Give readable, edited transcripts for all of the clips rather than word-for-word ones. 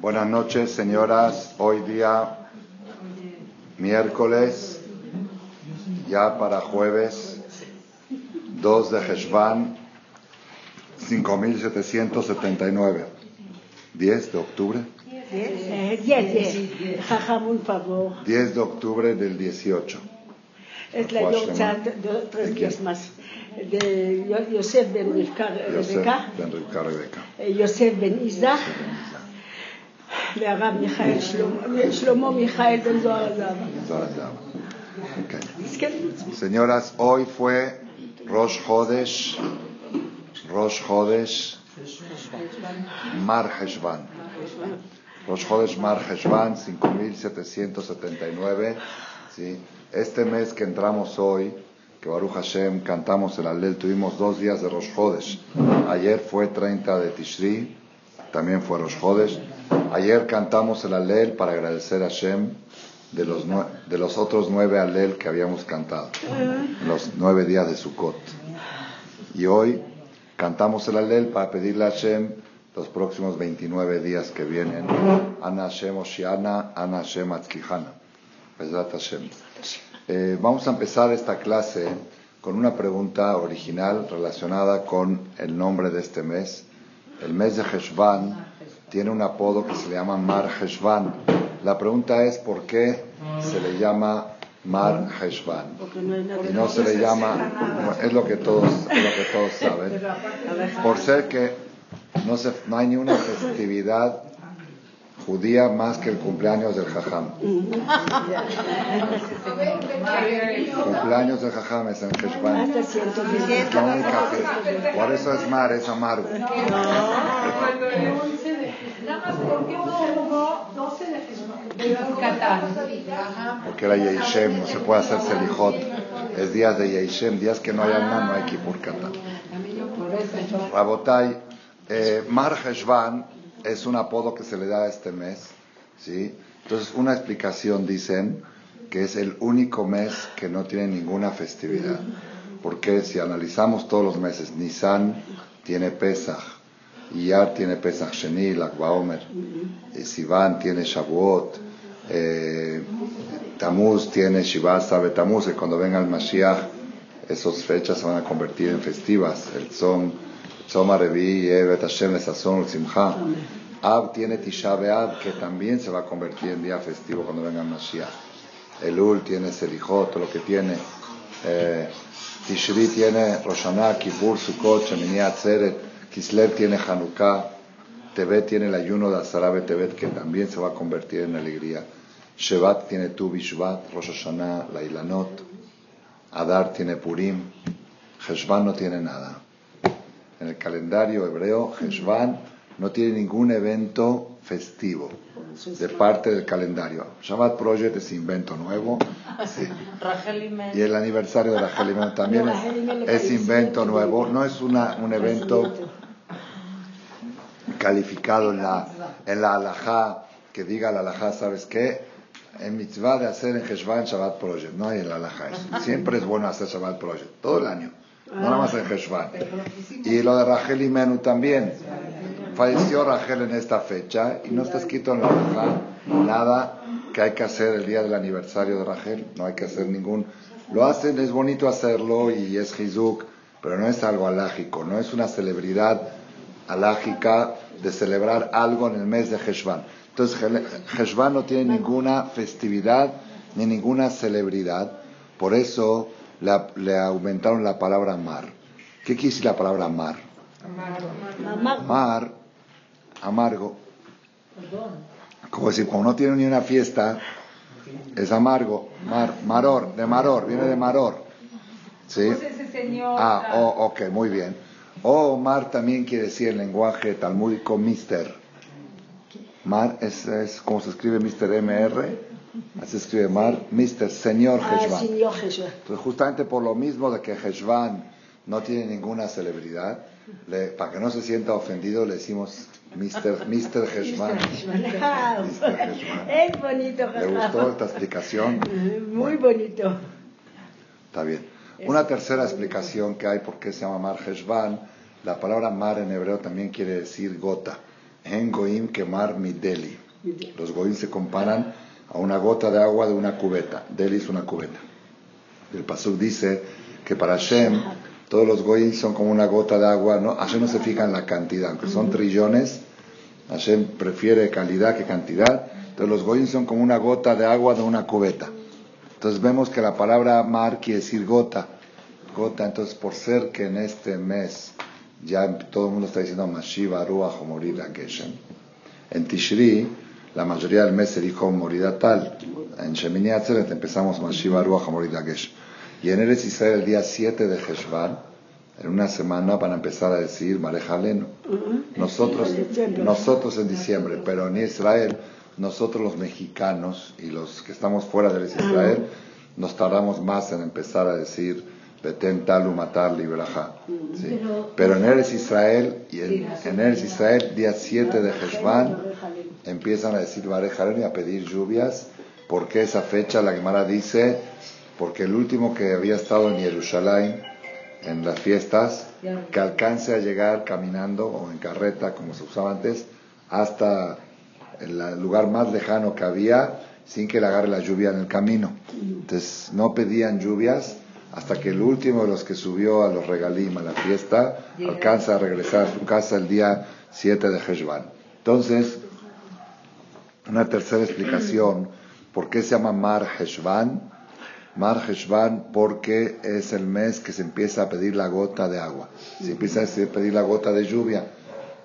Buenas noches, señoras. Hoy día miércoles, ya para jueves, 2 de Heshvan, 5779. 10 de octubre. 10 de octubre del 18. Es la yomtzad de 3 días más. De Yosef ben Rivka Rebeca, Yosef ben Isaac, de Arab Michael Shlomo Michael ben Zohar Zav. Señoras, hoy fue Rosh Chodesh Mar Heshvan. Rosh Chodesh Mar Heshvan 5779. ¿Sí? Este mes que entramos hoy, que Baruch Hashem cantamos el Hallel, tuvimos 2 días de Rosh Chodesh. Ayer fue 30 de Tishri, también fue Rosh Chodesh. Ayer cantamos el Hallel para agradecer a Hashem de los otros 9 Hallel que habíamos cantado, los 9 días de Sukkot. Y hoy cantamos el Hallel para pedirle a Hashem los próximos 29 días que vienen. Ana Hashem Oshiana, Ana Hashem Atzlihana. Bezrat Hashem. Vamos a empezar esta clase con una pregunta original relacionada con el nombre de este mes. El mes de Heshvan tiene un apodo que se le llama Mar Heshvan. La pregunta es ¿por qué se le llama Mar Heshvan? Y no se le llama, es lo que todos saben. Por ser que no hay ni una festividad judía más que el cumpleaños del Jajam. Cumpleaños del Jajam es en Heshvan. Es la única fiesta. Por eso es mar, es amargo. Porque era Yeishem, no se puede hacer Selijot. Es días de Yeishem, días que no hay alma, no hay Kipur Katán. Rabotai, Mar Heshvan es un apodo que se le da a este mes, ¿sí? Entonces, una explicación, dicen, que es el único mes que no tiene ninguna festividad. Porque si analizamos todos los meses, Nisan tiene Pesach, Iyar tiene Pesach Sheni, Lag BaOmer, Sivan tiene Shavuot, Tamuz tiene Shiva Sabe Tamuz, y cuando venga el Mashiach, esas fechas se van a convertir en festivas. El Tzom, Tzoma Revi, Yevet Hashem, Lesazón, el Simcha. Ab tiene Tisha B'Av, que también se va a convertir en día festivo cuando venga el Mashiach. Elul tiene Selijot, lo que tiene. Tishri tiene Rosh Hashanah, Kippur, Sukkot, Shemini Atzeret. Kislev tiene Hanukkah. Tebet tiene el ayuno de Asara B'Tebet, que también se va a convertir en alegría. Shevat tiene Tu B'Shvat, Rosh Hashanah, Lailanot. Adar tiene Purim. Heshvan no tiene nada. En el calendario hebreo, Heshvan no tiene ningún evento festivo de parte del calendario. Shabbat Project es invento nuevo. Sí. Y el aniversario de Rachel Imel también es invento nuevo. No es un evento calificado en la halajá, que diga la halajá, ¿sabes qué? En mitzvah de hacer en Heshvan Shabbat Project. No hay en la halajá eso. Siempre es bueno hacer Shabbat Project, todo el año. No nada más en Heshvan. Y lo de Rachel Imenu también. Falleció Rachel en esta fecha y no está escrito en la halajá nada que hay que hacer el día del aniversario de Rachel. No hay que hacer ningún. Lo hacen, es bonito hacerlo y es Jizuk, pero no es algo halájico. No es una celebridad halájica de celebrar algo en el mes de Heshvan. Entonces Heshvan no tiene ninguna festividad ni ninguna celebridad. Por eso le aumentaron la palabra mar. ¿Qué quiere decir la palabra mar? Amargo. Mar, amargo. Como decir, cuando no tiene ni una fiesta, es amargo. Mar, maror, de maror, viene de maror. ¿Sí? Ok, muy bien. Mar también quiere decir el lenguaje talmúdico mister. Mar es como se escribe mister MR. Así escribe Mar, Mister Señor Heshvan. Entonces, justamente por lo mismo de que Heshvan no tiene ninguna celebridad, para que no se sienta ofendido, le decimos Mister Heshvan. Es bonito, Heshvan. ¿Le gustó esta explicación? Muy bonito. Está bien. Una tercera explicación que hay por qué se llama Mar Heshvan La palabra mar en hebreo también quiere decir gota. En goim kemar mideli. Los goim se comparan a una gota de agua de una cubeta. Deli es una cubeta. El pasuk dice que para Hashem todos los goim son como una gota de agua. No, Hashem no se fija en la cantidad, aunque son trillones. Hashem prefiere calidad que cantidad. Entonces los goyim son como una gota de agua de una cubeta. Entonces vemos que la palabra mar quiere decir gota. Gota, entonces por ser que en este mes ya todo el mundo está diciendo Mashiva Ruach o Morida Geshem. En Tishri, la mayoría del mes se dijo Morida Tal. En Shemini Atzeret empezamos Mashiva Ruach o Morida Geshem. Y en Eretz Israel el día 7 de Jeshvan, en una semana van a empezar a decir Marejaleno. Nosotros en diciembre, pero en Israel, nosotros los mexicanos y los que estamos fuera de Israel, nos tardamos más en empezar a decir Beten Talu Matar Libraja. ¿Sí? Pero en Eretz Israel, y en Eretz Israel, día 7 de Jeshvan, empiezan a decir Marejaleno y a pedir lluvias, porque esa fecha la Gemara dice, porque el último que había estado en Jerusalén, en las fiestas, que alcance a llegar caminando o en carreta, como se usaba antes, hasta el lugar más lejano que había, sin que le agarre la lluvia en el camino. Entonces no pedían lluvias hasta que el último de los que subió a los regalim a la fiesta alcanza a regresar a su casa el día 7 de Jeshvan. Entonces, una tercera explicación, ¿por qué se llama Mar Jeshvan? Mar Jeshvan porque es el mes que se empieza a pedir la gota de agua, se empieza a pedir la gota de lluvia,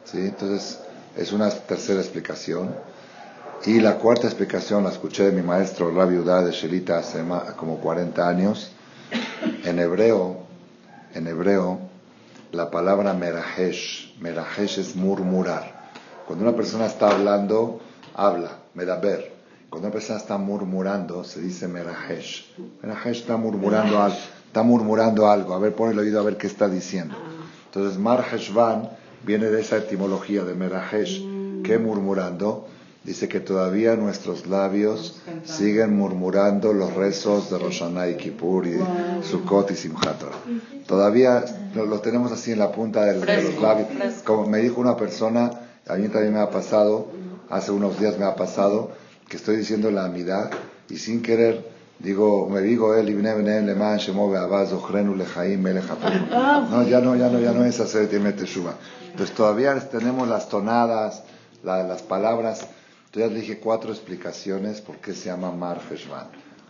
¿sí? Entonces es una tercera explicación. Y la cuarta explicación la escuché de mi maestro Rabbi Udá de Shelita hace como 40 años. En hebreo la palabra merahesh es murmurar. Cuando una persona está hablando, habla, medaber. Cuando una persona está murmurando, se dice merahesh. Merahesh está murmurando algo. A ver, pon el oído a ver qué está diciendo. Entonces, Mar Jeshvan viene de esa etimología de merahesh, que murmurando. Dice que todavía nuestros labios siguen murmurando los rezos de Rosh Hashanah y Kippur y Sukkot y Simchat Torah. Todavía los tenemos así en la punta de los labios. Como me dijo una persona, a mí también me ha pasado, hace unos días me ha pasado, que estoy diciendo la amidad y sin querer digo, me digo el ibne benen le man shemo be'avaz ochrenu lechaim melechapenu. No, ya no es hacer tiene teshuva. Entonces todavía tenemos las tonadas, las palabras. Entonces ya le dije 4 explicaciones por qué se llama Mar Jeshvan.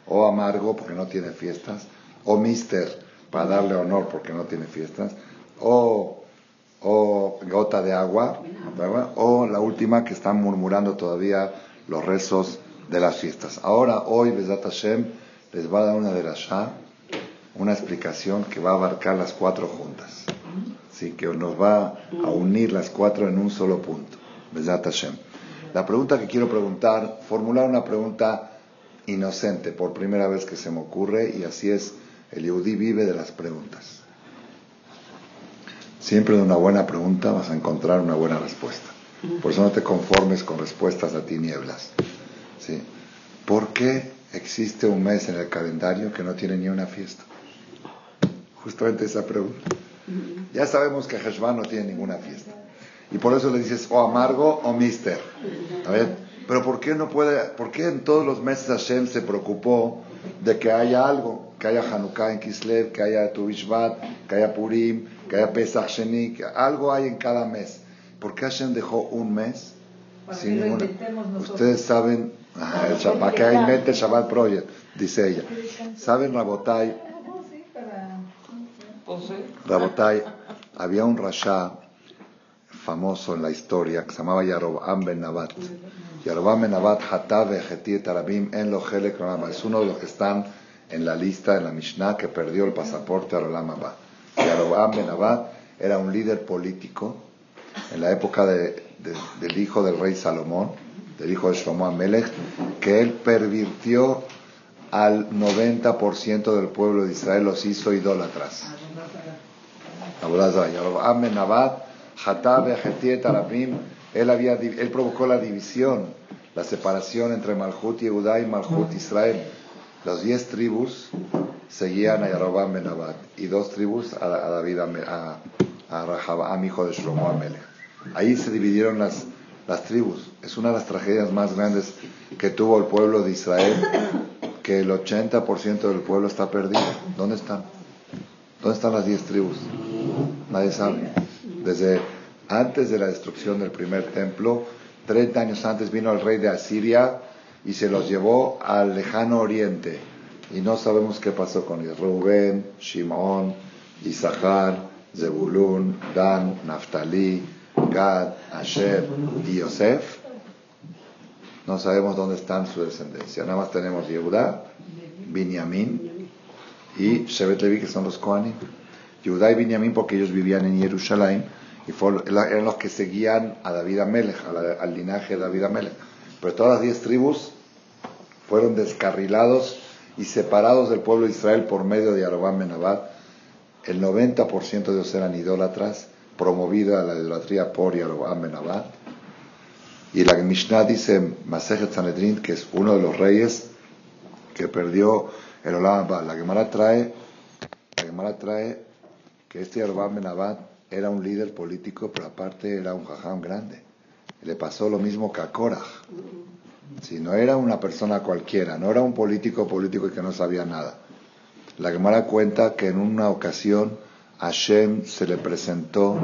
O amargo porque no tiene fiestas, o mister para darle honor porque no tiene fiestas, o gota de agua, o la última que están murmurando todavía los rezos de las fiestas. Ahora, hoy, Besat Hashem, les va a dar una derashá, una explicación que va a abarcar las 4 juntas. Así que nos va a unir las 4 en un solo punto. Besat Hashem. La pregunta que quiero preguntar, formular una pregunta inocente, por primera vez que se me ocurre, y así es, el Yehudí vive de las preguntas. Siempre de una buena pregunta vas a encontrar una buena respuesta. Por eso no te conformes con respuestas a tinieblas, ¿sí? ¿Por qué existe un mes en el calendario que no tiene ni una fiesta? Justamente esa pregunta. Ya sabemos que Jeshvan no tiene ninguna fiesta. Y por eso le dices o amargo o mister. A ver, pero ¿por qué en todos los meses Hashem se preocupó de que haya algo? Que haya Hanukkah en Kislev, que haya Tu Bishvat, que haya Purim, que haya Pesach Sheni, que algo hay en cada mes. ¿Por qué Hashem dejó un mes sin ninguna? Ustedes saben, el Shabbat, que invente el Shabbat Project, dice ella. ¿Saben, Rabotai, había un rasha famoso en la historia que se llamaba Yaroboam ben Nabat. Yaroboam ben Nabat hatabe jeti tarabim en lo helek Rolama. Es uno de los que están en la lista, en la Mishnah, que perdió el pasaporte a Rolama Ba. Yaroboam ben Nabat era un líder político en la época del hijo del rey Salomón, del hijo de Shlomo Amelech, que él pervirtió al 90% del pueblo de Israel, los hizo idólatras. Él provocó la división, la separación entre Malhut Yehudá y Malhut Israel. Las 10 tribus seguían a Yaroboam ben Nabat y 2 tribus a David, a a Rahabam, hijo de Shlomo Amelech. Ahí se dividieron las tribus. Es una de las tragedias más grandes que tuvo el pueblo de Israel, que el 80% del pueblo está perdido. ¿Dónde están? ¿Dónde están las 10 tribus? Nadie sabe. Desde antes de la destrucción del primer templo, 30 años antes vino el rey de Asiria y se los llevó al lejano oriente. Y no sabemos qué pasó con ellos. Rubén, Shimón, Isahar, Zebulún, Dan, Naftalí, Gad, Asher y Yosef. No sabemos dónde están su descendencia. Nada más tenemos Yehudá, Binyamín y Shevet Leví, que son los Kohanim. Yehudá y Binyamín porque ellos vivían en Jerusalén y eran los que seguían a David Amelech, al linaje de David Amelech. Pero todas las 10 tribus fueron descarrilados y separados del pueblo de Israel por medio de Yeroboam ben Nabat. El 90% de ellos eran idólatras, promovida la idolatría por Yeroboam ben Nabat. Y la Mishnah dice en Masejet Sanedrín, que es uno de los reyes que perdió el Olam Haba. La Gemara trae que este Yeroboam ben Nabat era un líder político, pero aparte era un jajam grande. Le pasó lo mismo que a Koraj. Si no era una persona cualquiera, no era un político y que no sabía nada. La Gemara cuenta que en una ocasión Hashem se le presentó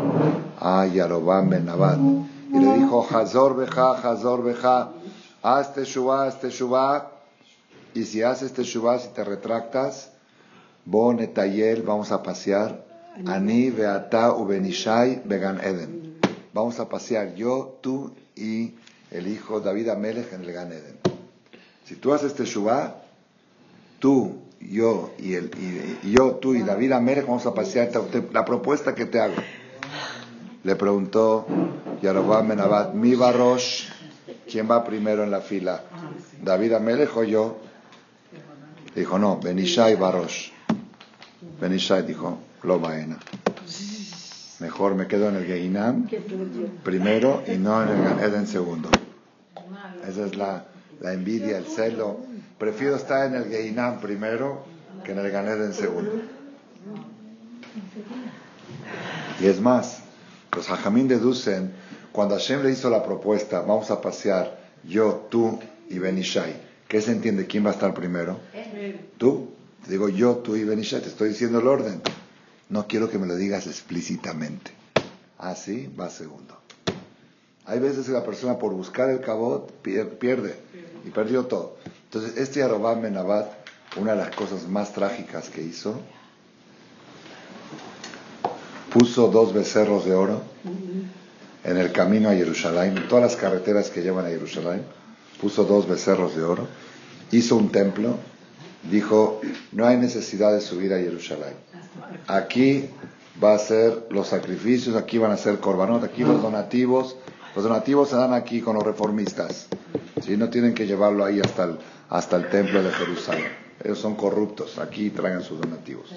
a Yeroboam ben Nabat y le dijo: Hazor beja, haz teshuvá, y si haces teshuvá, si te retractas, bo netayel, vamos a pasear, ani beata ubenishai began eden, vamos a pasear yo, tú y el hijo David Amelech en el Gan Eden. Si tú haces teshuvá, tú, yo y David Amelech vamos a pasear. La propuesta que te hago, le preguntó Yeroboam ben Nabat: mi barosh, ¿quién va primero en la fila, David Amelech o yo? Dijo: no, Benishai barosh. Benishai dijo: lo vaena, mejor me quedo en el Gehinam primero y no en el Gan Eden segundo. Esa es la envidia, el celo. Prefiero estar en el Gehinam primero que en el Gan Eden segundo. Y es más, los hajamim deducen, cuando Hashem le hizo la propuesta, vamos a pasear yo, tú y Benishai, ¿qué se entiende? ¿Quién va a estar primero? Tú. Te digo yo, tú y Benishai, te estoy diciendo el orden. No quiero que me lo digas explícitamente. Así va segundo. Hay veces que la persona, por buscar el cabot, pierde. Y perdió todo. Entonces, este Yeroboam ben Nabat, una de las cosas más trágicas que hizo, puso 2 becerros de oro en el camino a Jerusalén, en todas las carreteras que llevan a Jerusalén, puso 2 becerros de oro, hizo un templo, dijo: no hay necesidad de subir a Jerusalén. Aquí va a ser los sacrificios, aquí van a ser corbanot, aquí los donativos. Los donativos se dan aquí con los reformistas. ¿Sí? No tienen que llevarlo ahí hasta el templo de Jerusalén. Ellos son corruptos. Aquí traigan sus donativos.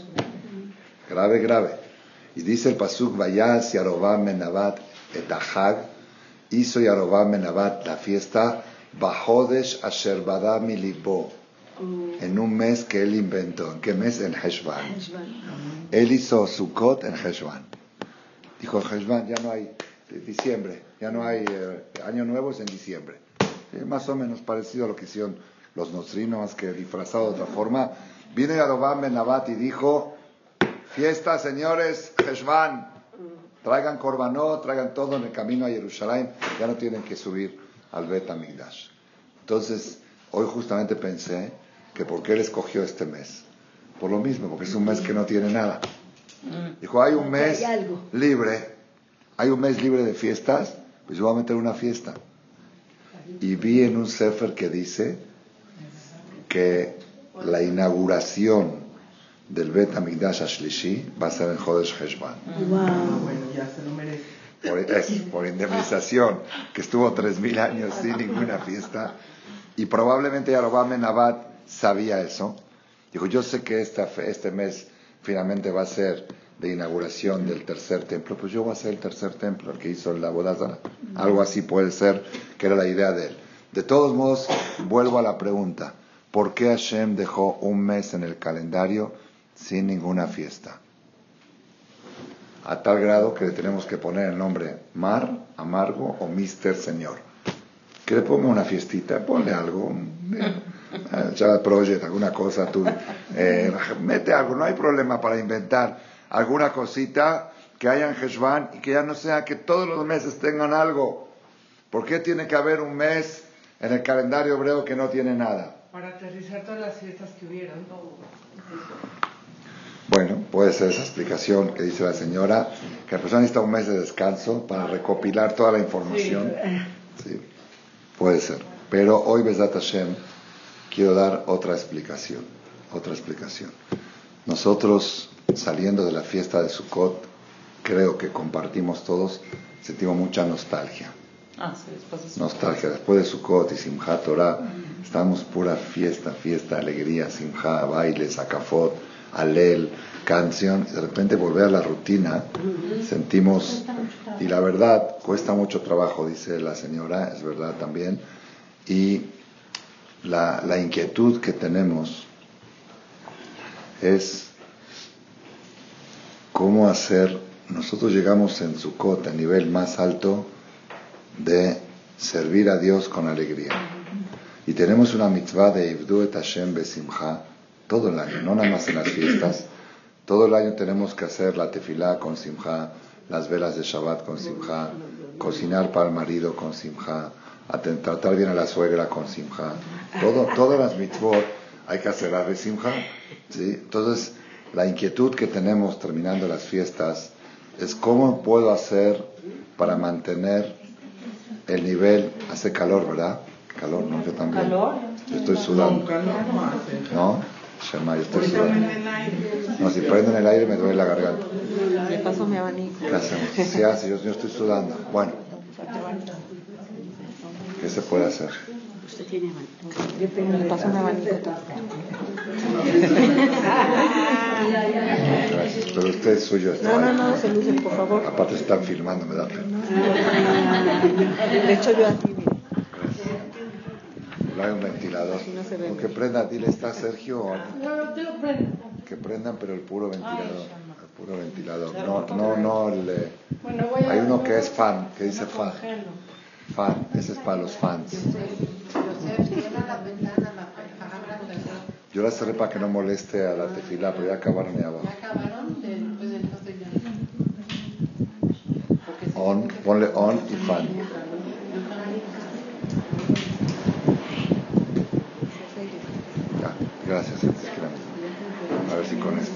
Grave, grave. Y dice el pasuk: Vayas Yeroboam ben Nabat et Ahag. Hizo Yeroboam ben Nabat la fiesta Bahodesh asher bada mi libo. En un mes que él inventó. ¿En qué mes? En Heshvan. Él hizo Sukkot en Heshvan. Dijo: Heshvan, ya no hay diciembre, ya no hay año nuevo, es en diciembre. Más o menos parecido a lo que hicieron los nosrinos, que disfrazado de otra forma. Vino Yeroboam ben Nabat y dijo: fiesta, señores, Heshvan, traigan corbanot, traigan todo en el camino a Jerusalén, ya no tienen que subir al Bet Hamikdash. Entonces, hoy justamente pensé que por qué él escogió este mes, por lo mismo, porque es un mes que no tiene nada. Dijo: hay un mes libre. Hay un mes libre de fiestas, pues yo voy a meter una fiesta. Y vi en un sefer que dice que la inauguración del Bet Hamikdash Ashlishi va a ser en Jodesh Heshvan. Wow. Por indemnización, que estuvo 3,000 años sin ninguna fiesta. Y probablemente Yeroboam ben Nabat sabía eso. Dijo: yo sé que este mes finalmente va a ser de inauguración del tercer templo, pues yo voy a hacer el tercer templo, el que hizo la Avoda Zará. Algo así puede ser, que era la idea de él. De todos modos, vuelvo a la pregunta: ¿por qué Hashem dejó un mes en el calendario sin ninguna fiesta? a tal grado que le tenemos que poner el nombre Mar, Amargo o Mister Señor. Que le ponga una fiestita, ponle algo, Java Project, alguna cosa, tú mete algo, no hay problema para inventar alguna cosita que haya en Heshvan y que ya no sea que todos los meses tengan algo. ¿Por qué tiene que haber un mes en el calendario hebreo que no tiene nada? Para aterrizar todas las fiestas que hubieran. Bueno, puede ser esa explicación que dice la señora, que la persona necesita un mes de descanso para recopilar toda la información. Sí, puede ser. Pero hoy, Besat Hashem, quiero dar otra explicación. Nosotros, saliendo de la fiesta de Sukkot, creo que compartimos todos, sentimos mucha nostalgia. Nostalgia. Después de Sukkot y Simchat Torah, estamos pura fiesta, alegría, simjá, bailes, sacafot, alel, canción, y de repente volver a la rutina, sentimos, y la verdad, cuesta mucho trabajo, dice la señora, es verdad también, y la inquietud que tenemos es cómo hacer. Nosotros llegamos en Sukkot a nivel más alto de servir a Dios con alegría, y tenemos una mitzvah de Ivdu et Hashem besimcha todo el año, no nada más en las fiestas. Todo el año tenemos que hacer la tefilá con simjá, las velas de Shabbat con simjá, cocinar para el marido con simjá, tratar bien a la suegra con simjá. Todas las mitzvot hay que hacerlas de simjá, ¿sí? Entonces, la inquietud que tenemos terminando las fiestas es cómo puedo hacer para mantener el nivel. Hace calor, ¿verdad? Calor, ¿no? Yo también. ¿Calor? Yo estoy sudando. ¿No? Shema, yo estoy sudando. No, si prendo en el aire me duele la garganta. Le paso mi abanico. ¿Qué hacemos? Se hace, yo estoy sudando. Bueno, ¿qué se puede hacer? Usted tiene abanico. Yo tengo, le paso mi abanico. Gracias, pero usted es suyo. No, se luce, por favor. Aparte están filmando, me da pena. De hecho, yo a ti, mira. Hay un ventilador. No, que prenda, dile, está Sergio. Que prendan, pero el puro ventilador. El puro ventilador. No. Hay uno que es fan, que dice fan. Fan, ese es para los fans. Yo la cerré para que no moleste a la tefilá, pero ya acabaron de abajo. On, ponle on y fan. Gracias, a ver si con esto.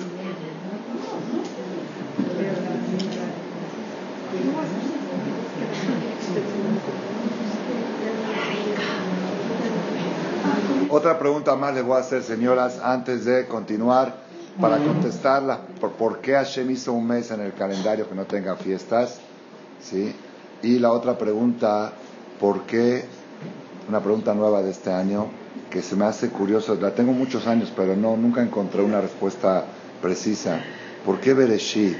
Otra pregunta más les voy a hacer, señoras, antes de continuar, para contestarla. ¿Por qué Hashem hizo un mes en el calendario que no tenga fiestas? ¿Sí? Y la otra pregunta, ¿por qué? Una pregunta nueva de este año, que se me hace curioso, la tengo muchos años, pero nunca encontré una respuesta precisa. ¿Por qué Bereshit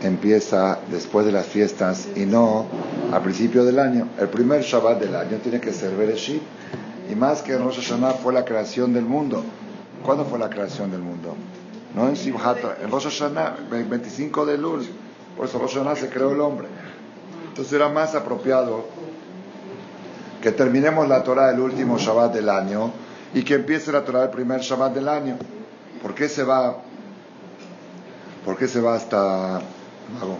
empieza después de las fiestas y no al principio del año? El primer Shabbat del año tiene que ser Bereshit, y más que en Rosh Hashanah fue la creación del mundo. ¿Cuándo fue la creación del mundo? No en Simchat Torah, en Rosh Hashanah, el 25 de Elul. Por eso Rosh Hashanah se creó el hombre. Entonces era más apropiado que terminemos la Torah el último Shabbat del año y que empiece la Torah el primer Shabbat del año. ¿Por qué se va hasta... Hago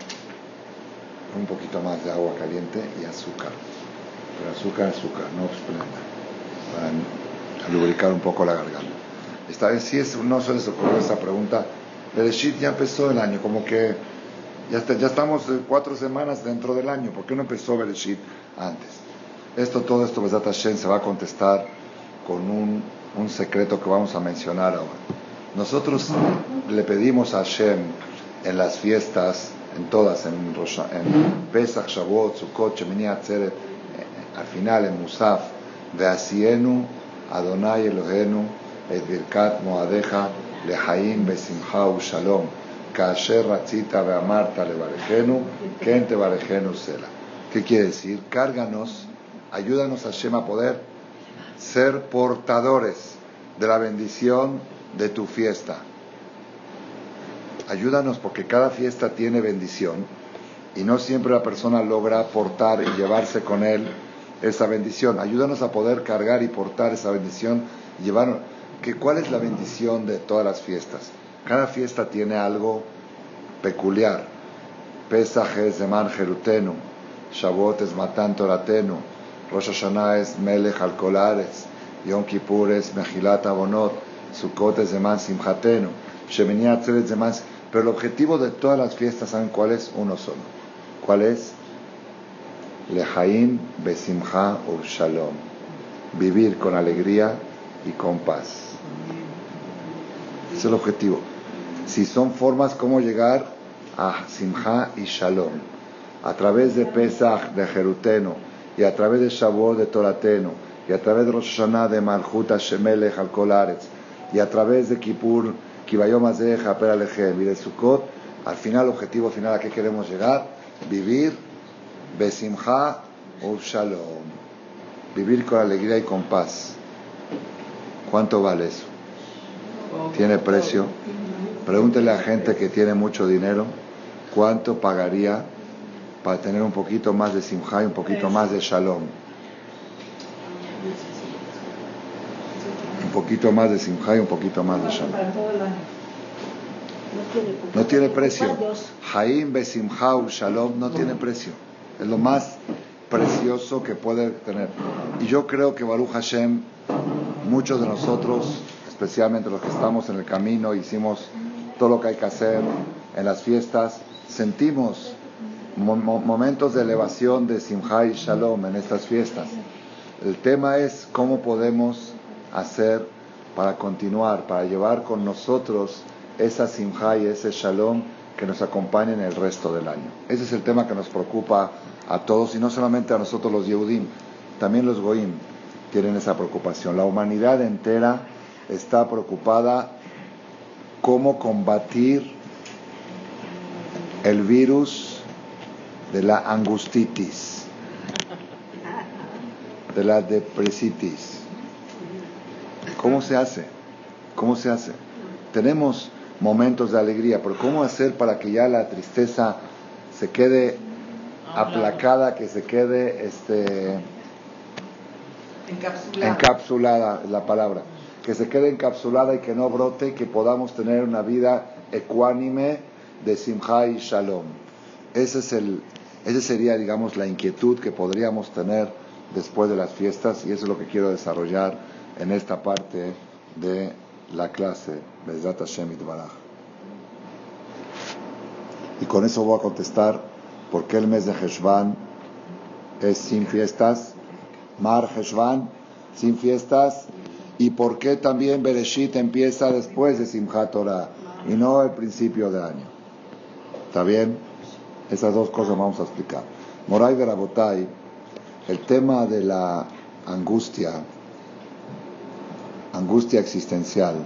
un poquito más de agua caliente y azúcar. Pero azúcar, no esplenda. Para lubricar un poco la garganta. Esta vez sí es... No se les ocurrió esa pregunta. Bereshit ya empezó el año, como que... Ya estamos 4 semanas dentro del año. ¿Por qué no empezó Bereshit antes? Todo esto, Besat Hashem, se va a contestar con un secreto que vamos a mencionar ahora. Nosotros le pedimos a Hashem en las fiestas, en todas, en Pesach, Shavuot, Sukkot, Shemini Atzeret, al final en Musaf, Ve'asienu Adonai Eloheinu et birkat moadeja lehaim besimcha ushalom ka'asher ratzita ve'amarta levarejenu ken tevarejenu sela. ¿Qué quiere decir? Cárganos, ayúdanos, Hashem, a poder ser portadores de la bendición de tu fiesta. ayúdanos porque cada fiesta tiene bendición y no siempre la persona logra aportar y llevarse con él esa bendición. Ayúdanos a poder cargar y portar esa bendición y llevarnos. ¿Cuál es la bendición de todas las fiestas? Cada fiesta tiene algo peculiar. Pesaj es Zeman Jerutenu, Shavuot es Matan Toratenu, Rosh Hashanah es Melech Alcolares, Yom Kippur es Mejilat Abonot, Sukkot es Zeman Simchatenu, Shemini Atzeret es Zeman. Pero el objetivo de todas las fiestas, ¿saben cuál es? Uno solo. ¿Cuál es? Lehaim besimcha u'shalom. Vivir con alegría y con paz. Ese es el objetivo. Si son formas cómo llegar a simcha y shalom, a través de Pesach de Jeruteno, y a través de Shavuot de Torateno, y a través de Rosh Hashanah de Malchut Shemelech al Kolaretz, y a través de Kippur Kibayom Azeh Haper Alejem, y de Sukkot, al final, objetivo final, ¿a qué queremos llegar? Vivir besimcha u shalom, vivir con alegría y con paz. ¿Cuánto vale eso? ¿Tiene precio? Pregúntele a gente que tiene mucho dinero cuánto pagaría para tener un poquito más de simjá y un poquito más de shalom. Un poquito más de simjá y un poquito más de shalom. No tiene precio. Haim besimjá u shalom no tiene precio. Es lo más precioso que puede tener. Y yo creo que Baruch Hashem, muchos de nosotros, especialmente los que estamos en el camino, hicimos todo lo que hay que hacer en las fiestas, sentimos momentos de elevación de simjá y shalom en estas fiestas. El tema es cómo podemos hacer para continuar, para llevar con nosotros esa simjá y ese shalom que nos acompañen el resto del año. Ese es el tema que nos preocupa a todos, y no solamente a nosotros los Yehudim, también los Goim tienen esa preocupación. La humanidad entera está preocupada cómo combatir el virus de la angustitis, de la depresitis. ¿Cómo se hace? Tenemos momentos de alegría, pero ¿cómo hacer para que ya la tristeza se quede aplacada, que se quede encapsulada, es la palabra, que se quede encapsulada y que no brote, y que podamos tener una vida ecuánime de simjá y shalom? Ese sería, digamos, la inquietud que podríamos tener después de las fiestas, y eso es lo que quiero desarrollar en esta parte de la clase. Bezrat Hashem Itbaraj. Y con eso voy a contestar por qué el mes de Heshvan es sin fiestas, Mar Heshvan sin fiestas, y por qué también Bereshit empieza después de Simchat Torah y no al principio de año. ¿Está bien? Esas dos cosas vamos a explicar. Moray Verabotay, el tema de la angustia existencial.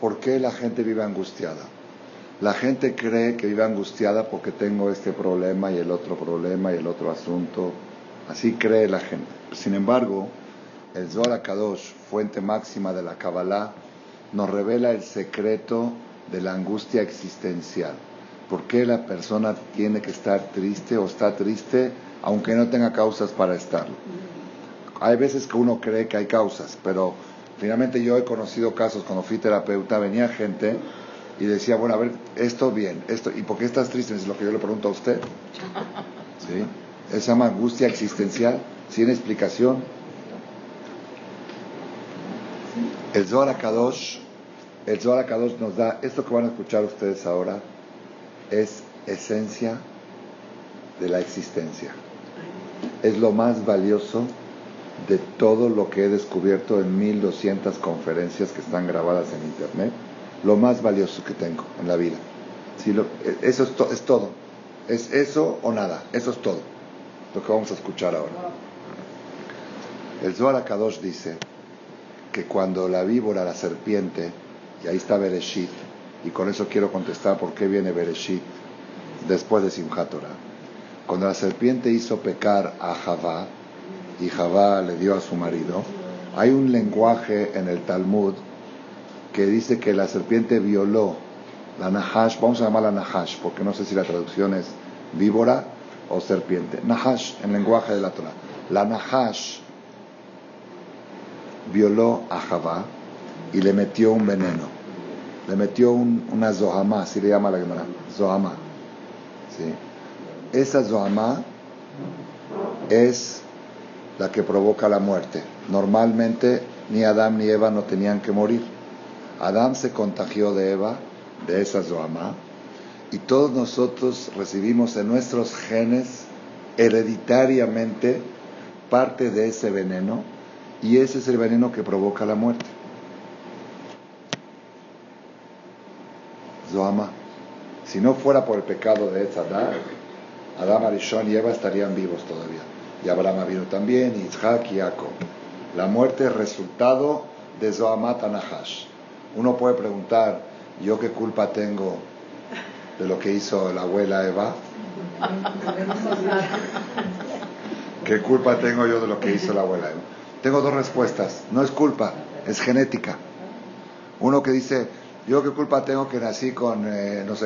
¿Por qué la gente vive angustiada? La gente cree que vive angustiada porque tengo este problema y el otro asunto. Así cree la gente. Sin embargo, el Zohar HaKadosh, fuente máxima de la Kabbalah, nos revela el secreto de la angustia existencial. ¿Por qué la persona tiene que estar triste o está triste aunque no tenga causas para estarlo? Hay veces que uno cree que hay causas, pero finalmente yo he conocido casos cuando fui terapeuta, venía gente y decía, bueno, a ver, esto, ¿y por qué estás triste? Es lo que yo le pregunto a usted. ¿Sí? Eso se llama angustia existencial, sin explicación. El Zohar HaKadosh nos da, esto que van a escuchar ustedes ahora, es esencia de la existencia. Es lo más valioso de todo lo que he descubierto en 1200 conferencias que están grabadas en internet. Lo más valioso que tengo en la vida. Sí, eso es todo. Es eso o nada. Eso es todo. Lo que vamos a escuchar ahora. El Zohar HaKadosh dice que cuando la víbora, la serpiente, y ahí está Bereshit, y con eso quiero contestar por qué viene Bereshit después de Simchat Torah. Cuando la serpiente hizo pecar a Javá, y Javá le dio a su marido, hay un lenguaje en el Talmud que dice que la serpiente violó la Nahash, vamos a llamarla Nahash, porque no sé si la traducción es víbora o serpiente. Nahash, en lenguaje de la Torah. La Nahash violó a Javá y le metió un veneno. Le metió una zohamá, así le llama la Gemara, zohamá. ¿Sí? Esa zohamá es la que provoca la muerte. Normalmente ni Adán ni Eva no tenían que morir. Adán se contagió de Eva, de esa zohamá, y todos nosotros recibimos en nuestros genes hereditariamente parte de ese veneno, y ese es el veneno que provoca la muerte. Zohamá. Si no fuera por el pecado de Adán, Adán, Arishón y Eva estarían vivos todavía. Y Abraham vino también, y Isaac y Jacob. La muerte es resultado de Zohamá Tanahash. Uno puede preguntar, ¿yo qué culpa tengo de lo que hizo la abuela Eva? ¿Qué culpa tengo yo de lo que hizo la abuela Eva? Tengo dos respuestas. No es culpa, es genética. Uno que dice, ¿yo qué culpa tengo que nací con,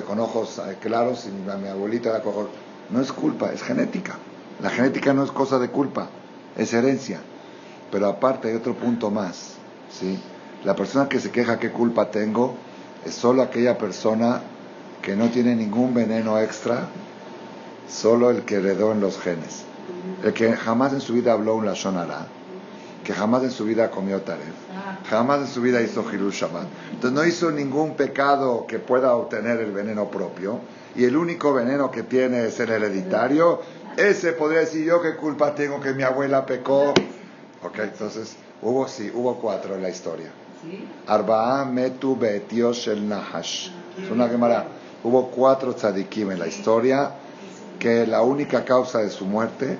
con ojos claros y mi abuelita era cojo? No es culpa, es genética. La genética no es cosa de culpa, es herencia. Pero aparte hay otro punto más, ¿sí? La persona que se queja qué culpa tengo es solo aquella persona que no tiene ningún veneno extra, solo el que heredó en los genes. El que jamás en su vida habló un lashon hara, que jamás en su vida comió taref, jamás en su vida hizo Hilul Shabbat. Entonces no hizo ningún pecado que pueda obtener el veneno propio, y el único veneno que tiene es el hereditario. Ese podría decir, yo qué culpa tengo que mi abuela pecó. Ok, entonces hubo cuatro en la historia. Arba'a metu be'etio shel Nahash. Es una gemara. Hubo cuatro tzadikim en la historia que la única causa de su muerte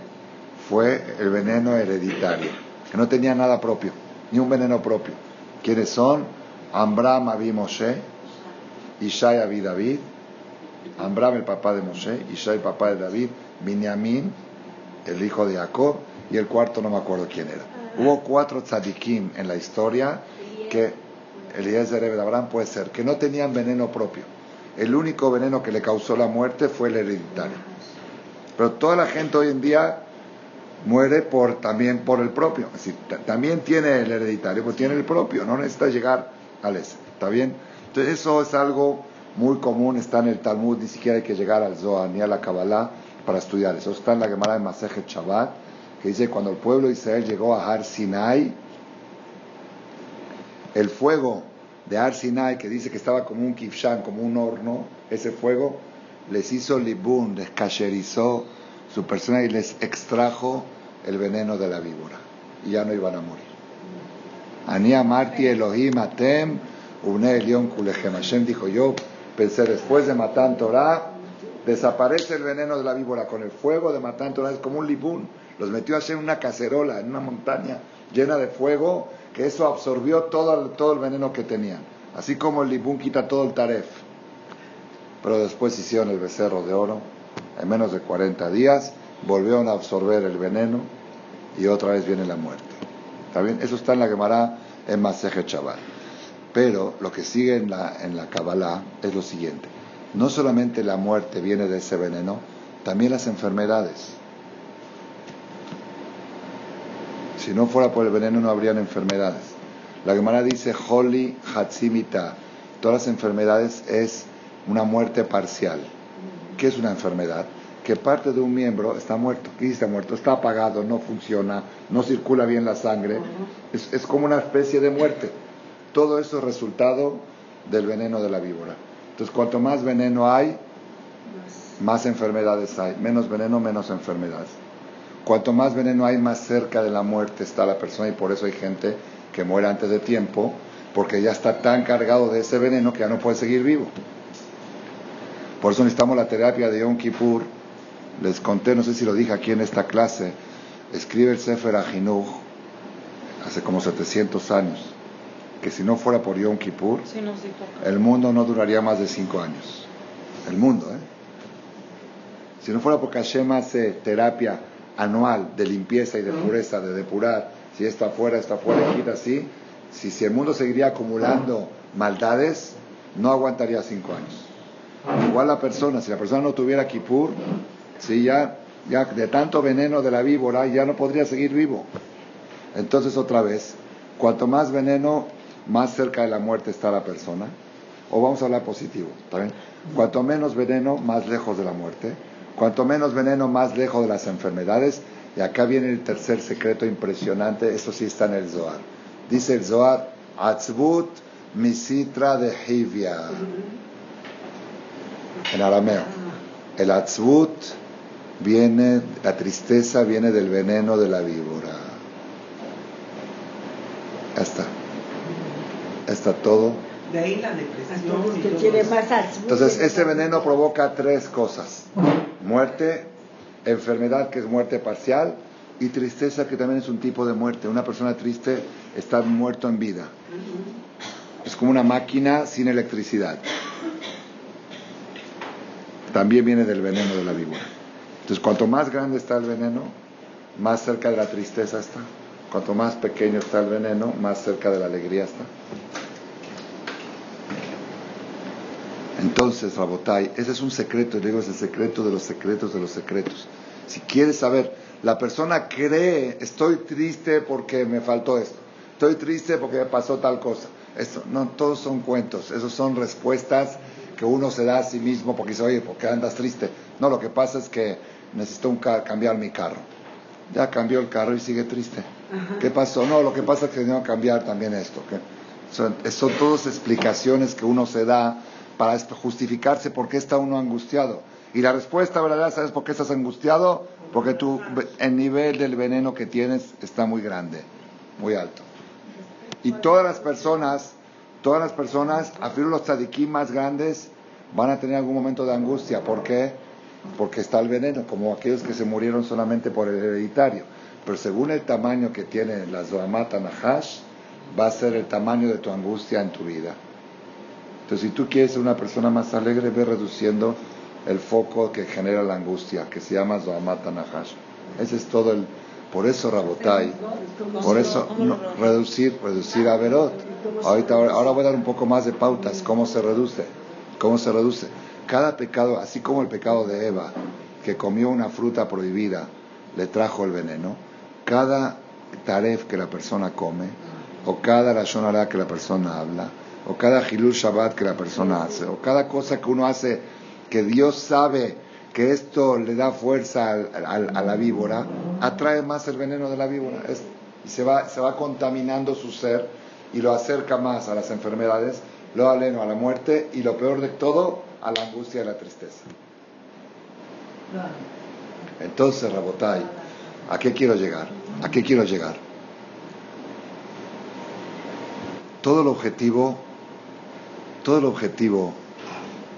fue el veneno hereditario, que no tenía nada propio, ni un veneno propio. ¿Quiénes son? Amram Avi Moshe, Ishai Avi David. Amram el papá de Moshe, Ishai el papá de David, Binyamin el hijo de Jacob, y el cuarto no me acuerdo quién era. Hubo cuatro tzadikim en la historia que Eliezer de Abraham puede ser, que no tenían veneno propio. El único veneno que le causó la muerte fue el hereditario. Pero toda la gente hoy en día muere también por el propio. Es decir, también tiene el hereditario, pues tiene el propio, no necesita llegar al ese. ¿Está bien? Entonces eso es algo muy común, está en el Talmud, ni siquiera hay que llegar al Zohar ni a la Kabbalah para estudiar eso. Está en la Gemara de Masejet Shabbat, que dice, cuando el pueblo de Israel llegó a Har Sinai, el fuego de Har Sinai, que dice que estaba como un kifshan, como un horno, ese fuego les hizo libun, les cacherizó su persona y les extrajo el veneno de la víbora, y ya no iban a morir. Ani amarti Elohim atem ubnei Elión kulechem. Hashem dijo, yo pensé, después de Matán Torah desaparece el veneno de la víbora. Con el fuego de Matán Torah es como un libún, los metió Hashem en una cacerola, en una montaña llena de fuego, que eso absorbió todo el veneno que tenían, así como el libún quita todo el taref. Pero después hicieron el becerro de oro. En menos de 40 días volvieron a absorber el veneno y otra vez viene la muerte. ¿Está bien? Eso está en la Gemara en Masejet Shabbat. Pero lo que sigue en la Kabbalah es lo siguiente: no solamente la muerte viene de ese veneno, también las enfermedades. Si no fuera por el veneno no habrían enfermedades. La Gemara dice Holi Hatzimita, todas las enfermedades es una muerte parcial. ¿Qué es una enfermedad? Que parte de un miembro está muerto. Y está muerto, está apagado, no funciona, no circula bien la sangre. Es como una especie de muerte. Todo eso es resultado del veneno de la víbora. Entonces, cuanto más veneno hay, más enfermedades hay. Menos veneno, menos enfermedades. Cuanto más veneno hay, más cerca de la muerte está la persona, y por eso hay gente que muere antes de tiempo, porque ya está tan cargado de ese veneno que ya no puede seguir vivo. Por eso necesitamos la terapia de Yom Kippur. Les conté, no sé si lo dije aquí en esta clase, escribe el Sefer Ajinuj hace como 700 años, que si no fuera por Yom Kippur, el mundo no duraría más de 5 años. El mundo, Si no fuera porque Hashem hace terapia anual de limpieza y de pureza, de depurar, si está afuera, quita así, si el mundo seguiría acumulando maldades, no aguantaría 5 años. Igual la persona, si la persona no tuviera Kippur, si ya de tanto veneno de la víbora, ya no podría seguir vivo. Entonces otra vez, cuanto más veneno, más cerca de la muerte está la persona. O vamos a hablar positivo, ¿está bien? Cuanto menos veneno, más lejos de la muerte. Cuanto menos veneno, más lejos de las enfermedades. Y acá viene el tercer secreto impresionante. Eso sí está en el Zohar. Dice el Zohar: Atzvut misitra de Hivya. En arameo. El Atzvut viene, la tristeza viene del veneno de la víbora. Ya está. Ya está todo. De ahí la depresión. Entonces, ese veneno provoca 3 cosas: muerte, enfermedad, que es muerte parcial, y tristeza, que también es un tipo de muerte. Una persona triste está muerto en vida. Es como una máquina sin electricidad. También viene del veneno de la víbora. Entonces, cuanto más grande está el veneno, más cerca de la tristeza está. Cuanto más pequeño está el veneno, más cerca de la alegría está. Entonces, Rabotai, ese es un secreto, digo, es el secreto de los secretos de los secretos. Si quieres saber, la persona cree, estoy triste porque me faltó esto, estoy triste porque me pasó tal cosa. Esto, no, todos son cuentos, esos son respuestas que uno se da a sí mismo porque dice, oye, ¿por qué andas triste? No, lo que pasa es que necesito cambiar mi carro. Ya cambió el carro y sigue triste. Ajá. ¿Qué pasó? No, lo que pasa es que tengo que cambiar también esto. Son todas explicaciones que uno se da para justificarse por qué está uno angustiado. Y la respuesta verdadera, ¿sabes por qué estás angustiado? Porque el nivel del veneno que tienes está muy grande, muy alto. Y todas las personas, afirmo los tzadikim más grandes, van a tener algún momento de angustia. ¿Por qué? Porque está el veneno, como aquellos que se murieron solamente por el hereditario. Pero según el tamaño que tiene la Zohamat Nahash, va a ser el tamaño de tu angustia en tu vida. Entonces, si tú quieres ser una persona más alegre, ve reduciendo el foco que genera la angustia, que se llama Zohamat Nahash. Ese es todo el... Por eso, Rabotai, por eso no, reducir a Averot. Ahora voy a dar un poco más de pautas, cómo se reduce. Cada pecado, así como el pecado de Eva, que comió una fruta prohibida, le trajo el veneno, cada taref que la persona come, o cada lashon hara que la persona habla, o cada Hilul Shabbat que la persona hace, o cada cosa que uno hace que Dios sabe que esto le da fuerza a la víbora, atrae más el veneno de la víbora, y se va contaminando su ser y lo acerca más a las enfermedades, lo aleno a la muerte y lo peor de todo, a la angustia y a la tristeza. Entonces, Rabotai, ¿a qué quiero llegar? Todo el objetivo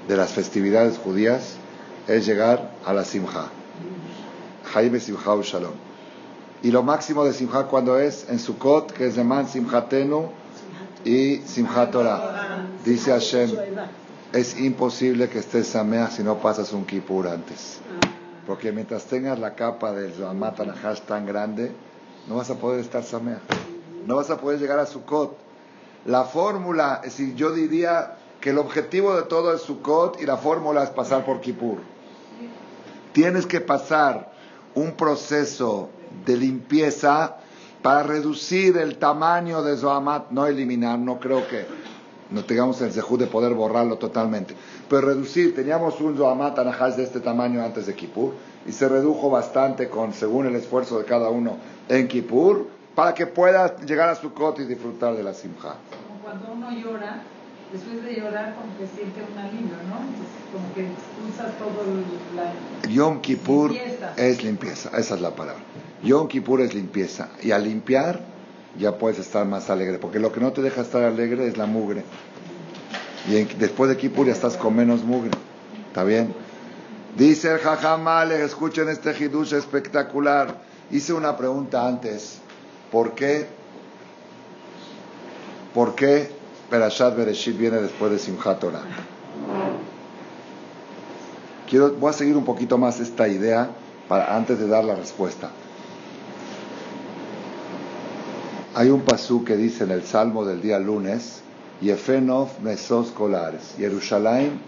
de las festividades judías es llegar a la Simjá. Jaime Simjá u Shalom. Y lo máximo de Simjá cuando es en Sukkot, que es de Man Simjatenu y Simjá Torah. Dice Hashem, es imposible que estés Samea si no pasas un Kippur antes. Porque mientras tengas la capa del Zohamat Nahash tan grande, no vas a poder estar Samea. No vas a poder llegar a Sukkot. La fórmula, es decir, yo diría que el objetivo de todo es Sukkot y la fórmula es pasar por Kippur. Tienes que pasar un proceso de limpieza para reducir el tamaño de Zohamat, no eliminar, no creo que no tengamos el zehut de poder borrarlo totalmente, pero reducir. Teníamos un Zohamat Nahash de este tamaño antes de Kippur y se redujo bastante según el esfuerzo de cada uno en Kippur, para que puedas llegar a Sukkot y disfrutar de la Simjá. Como cuando uno llora, después de llorar como que siente un alivio, ¿no? Entonces, como que expulsas todo el Yom Kippur limpieza. Es limpieza, esa es la palabra. Yom Kippur es limpieza, y al limpiar ya puedes estar más alegre, porque lo que no te deja estar alegre es la mugre, y después de Kippur ya estás con menos mugre. ¿Está bien? Dice el Jajamal, escuchen este hidush espectacular. Hice una pregunta antes. ¿Por qué Perashat Bereshit viene después de Simchat Torah? voy a seguir un poquito más esta idea antes de dar la respuesta. Hay un pasú que dice en el Salmo del día lunes, Yefenov Mesos Kolares. Jerusalén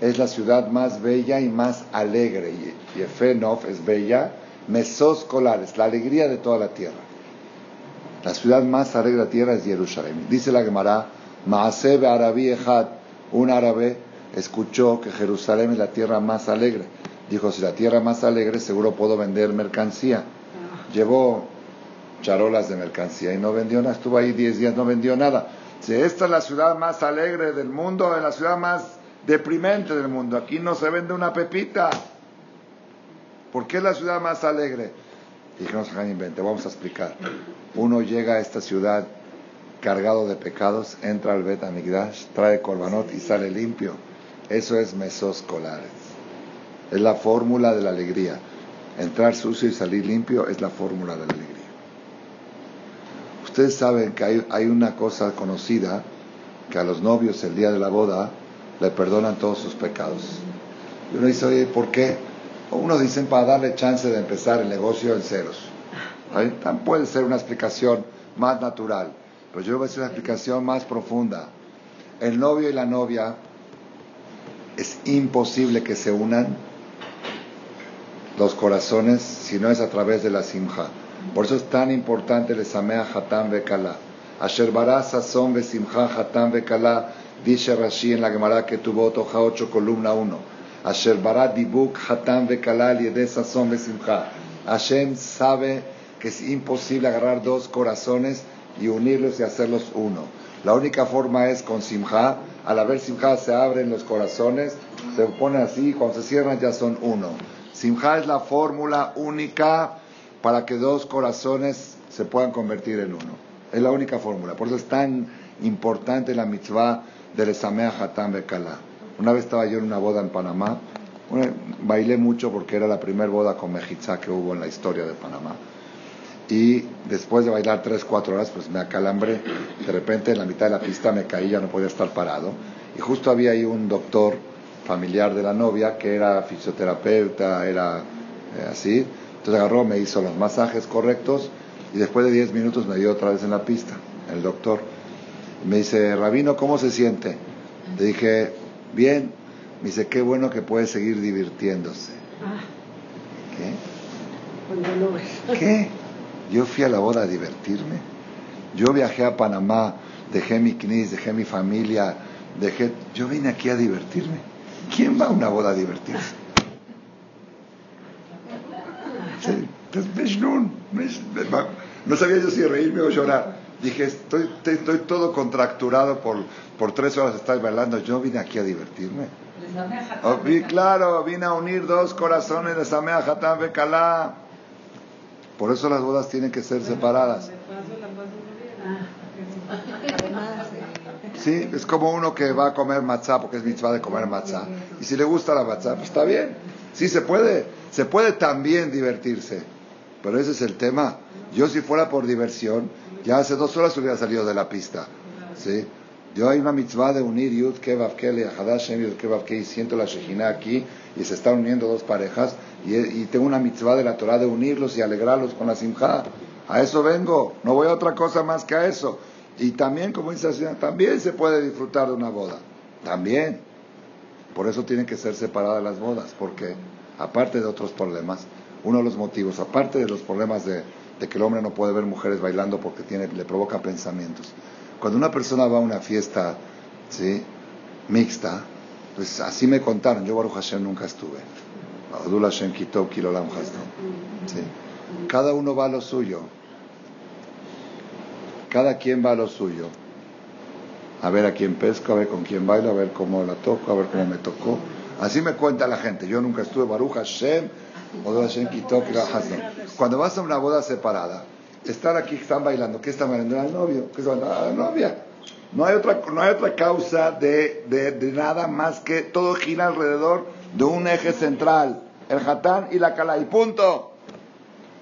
es la ciudad más bella y más alegre. Yefenov es bella, Mesos Kolares, la alegría de toda la tierra. La ciudad más alegre de la tierra es Jerusalén. Dice la Gemara, Maasebe Arabí Ejad, un árabe escuchó que Jerusalén es la tierra más alegre. Dijo, si la tierra más alegre, seguro puedo vender mercancía. Llevó charolas de mercancía y no vendió nada, estuvo ahí 10 días, no vendió nada. Si esta es la ciudad más alegre del mundo, es la ciudad más deprimente del mundo, aquí no se vende una pepita. ¿Por qué es la ciudad más alegre? Dijimos, vamos a explicar. Uno llega a esta ciudad cargado de pecados, entra al Bet Hamikdash, trae Korbanot y sale limpio. Eso es Mesos Kolares, es la fórmula de la alegría. Entrar sucio y salir limpio es la fórmula de la alegría. Ustedes saben que hay una cosa conocida, que a los novios el día de la boda le perdonan todos sus pecados. Y uno dice, oye, ¿por qué? Unos dicen para darle chance de empezar el negocio en ceros. Tan puede ser una explicación más natural, pero yo voy a hacer una explicación más profunda. El novio y la novia es imposible que se unan los corazones si no es a través de la simja. Por eso es tan importante el Samea Hatam Bekala. Asher bara sazón ve simcha Hatam Bekala, dice Rashi en la Gemara que tuvo hoja 8, columna 1. Asher bara dibuk Hatam Bekala liede sazón ve simcha. Hashem sabe que es imposible agarrar dos corazones y unirlos y hacerlos uno. La única forma es con simcha. Al haber simcha se abren los corazones, se ponen así y cuando se cierran ya son uno. Simcha es la fórmula única para que dos corazones se puedan convertir en uno. Es la única fórmula. Por eso es tan importante la mitzvah de Lesamea Hatam Bekala. Una vez estaba yo en una boda en Panamá. Bailé mucho porque era la primera boda con mejitzá que hubo en la historia de Panamá. Y después de bailar 3-4 horas, pues me acalambré. De repente en la mitad de la pista me caí, ya no podía estar parado. Y justo había ahí un doctor familiar de la novia que era fisioterapeuta, era así. Entonces agarró, me hizo los masajes correctos y después de 10 minutos me dio otra vez en la pista, el doctor. Me dice, Rabino, ¿cómo se siente? Le dije, bien. Me dice, qué bueno que puede seguir divirtiéndose. ¿Qué? ¿Qué? Yo fui a la boda a divertirme. Yo viajé a Panamá, dejé mi knis, dejé mi familia, yo vine aquí a divertirme. ¿Quién va a una boda a divertirse? No sabía yo si reírme o llorar. Dije, estoy todo contracturado por 3 horas de estar bailando. Yo vine aquí a divertirme. Y claro, vine a unir dos corazones de Samea Hatam Bekala. Por eso las bodas tienen que ser separadas. Sí, es como uno que va a comer matzá, porque es mitzvah de comer matzá. Y si le gusta la matzá, pues está bien. Sí, se puede también divertirse, pero ese es el tema. Yo si fuera por diversión, ya hace 2 horas hubiera salido de la pista, ¿sí? Yo hay una mitzvah de unir Yud Kevav Kele, Hadash Shem Yud Kevav Kele, y siento la Shejina aquí, y se están uniendo dos parejas, y tengo una mitzvah de la Torah de unirlos y alegrarlos con la simjá. A eso vengo, no voy a otra cosa más que a eso. Y también, como dice la señora, también se puede disfrutar de una boda, también. Por eso tienen que ser separadas las bodas, porque aparte de otros problemas, uno de los motivos, aparte de los problemas de que el hombre no puede ver mujeres bailando porque le provoca pensamientos. Cuando una persona va a una fiesta, ¿sí?, mixta, pues así me contaron. Yo Baruch Hashem nunca estuve. Adul Hashem Kitov Kilolam Hashem, ¿sí? Cada uno va a lo suyo. Cada quien va a lo suyo. A ver a quién pesco, a ver con quién bailo, a ver cómo la toco, a ver cómo me tocó. Así me cuenta la gente. Yo nunca estuve, Baruch Hashem, Baruch Hashem Kitok, cuando vas a una boda separada, están aquí, están bailando. ¿Qué están bailando? Al novio. ¿Qué están bailando? A la novia. No hay otra causa de nada más que todo gira alrededor de un eje central. El Hatán y la Kalá. Y punto.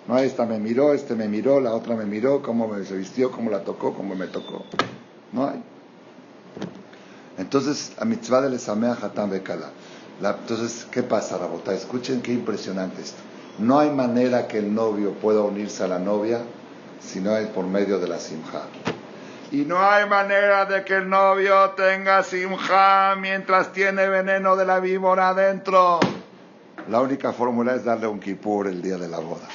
No, esta me miró, este me miró, la otra me miró, cómo se vistió, cómo la tocó, cómo me tocó. No hay. Entonces, a mitzvah de Lesamea Hatam Bekala. Entonces, ¿qué pasa, Rabotá? Escuchen qué impresionante esto. No hay manera que el novio pueda unirse a la novia si no es por medio de la simjá. Y no hay manera de que el novio tenga simjá mientras tiene veneno de la víbora adentro. La única fórmula es darle un kippur el día de la boda.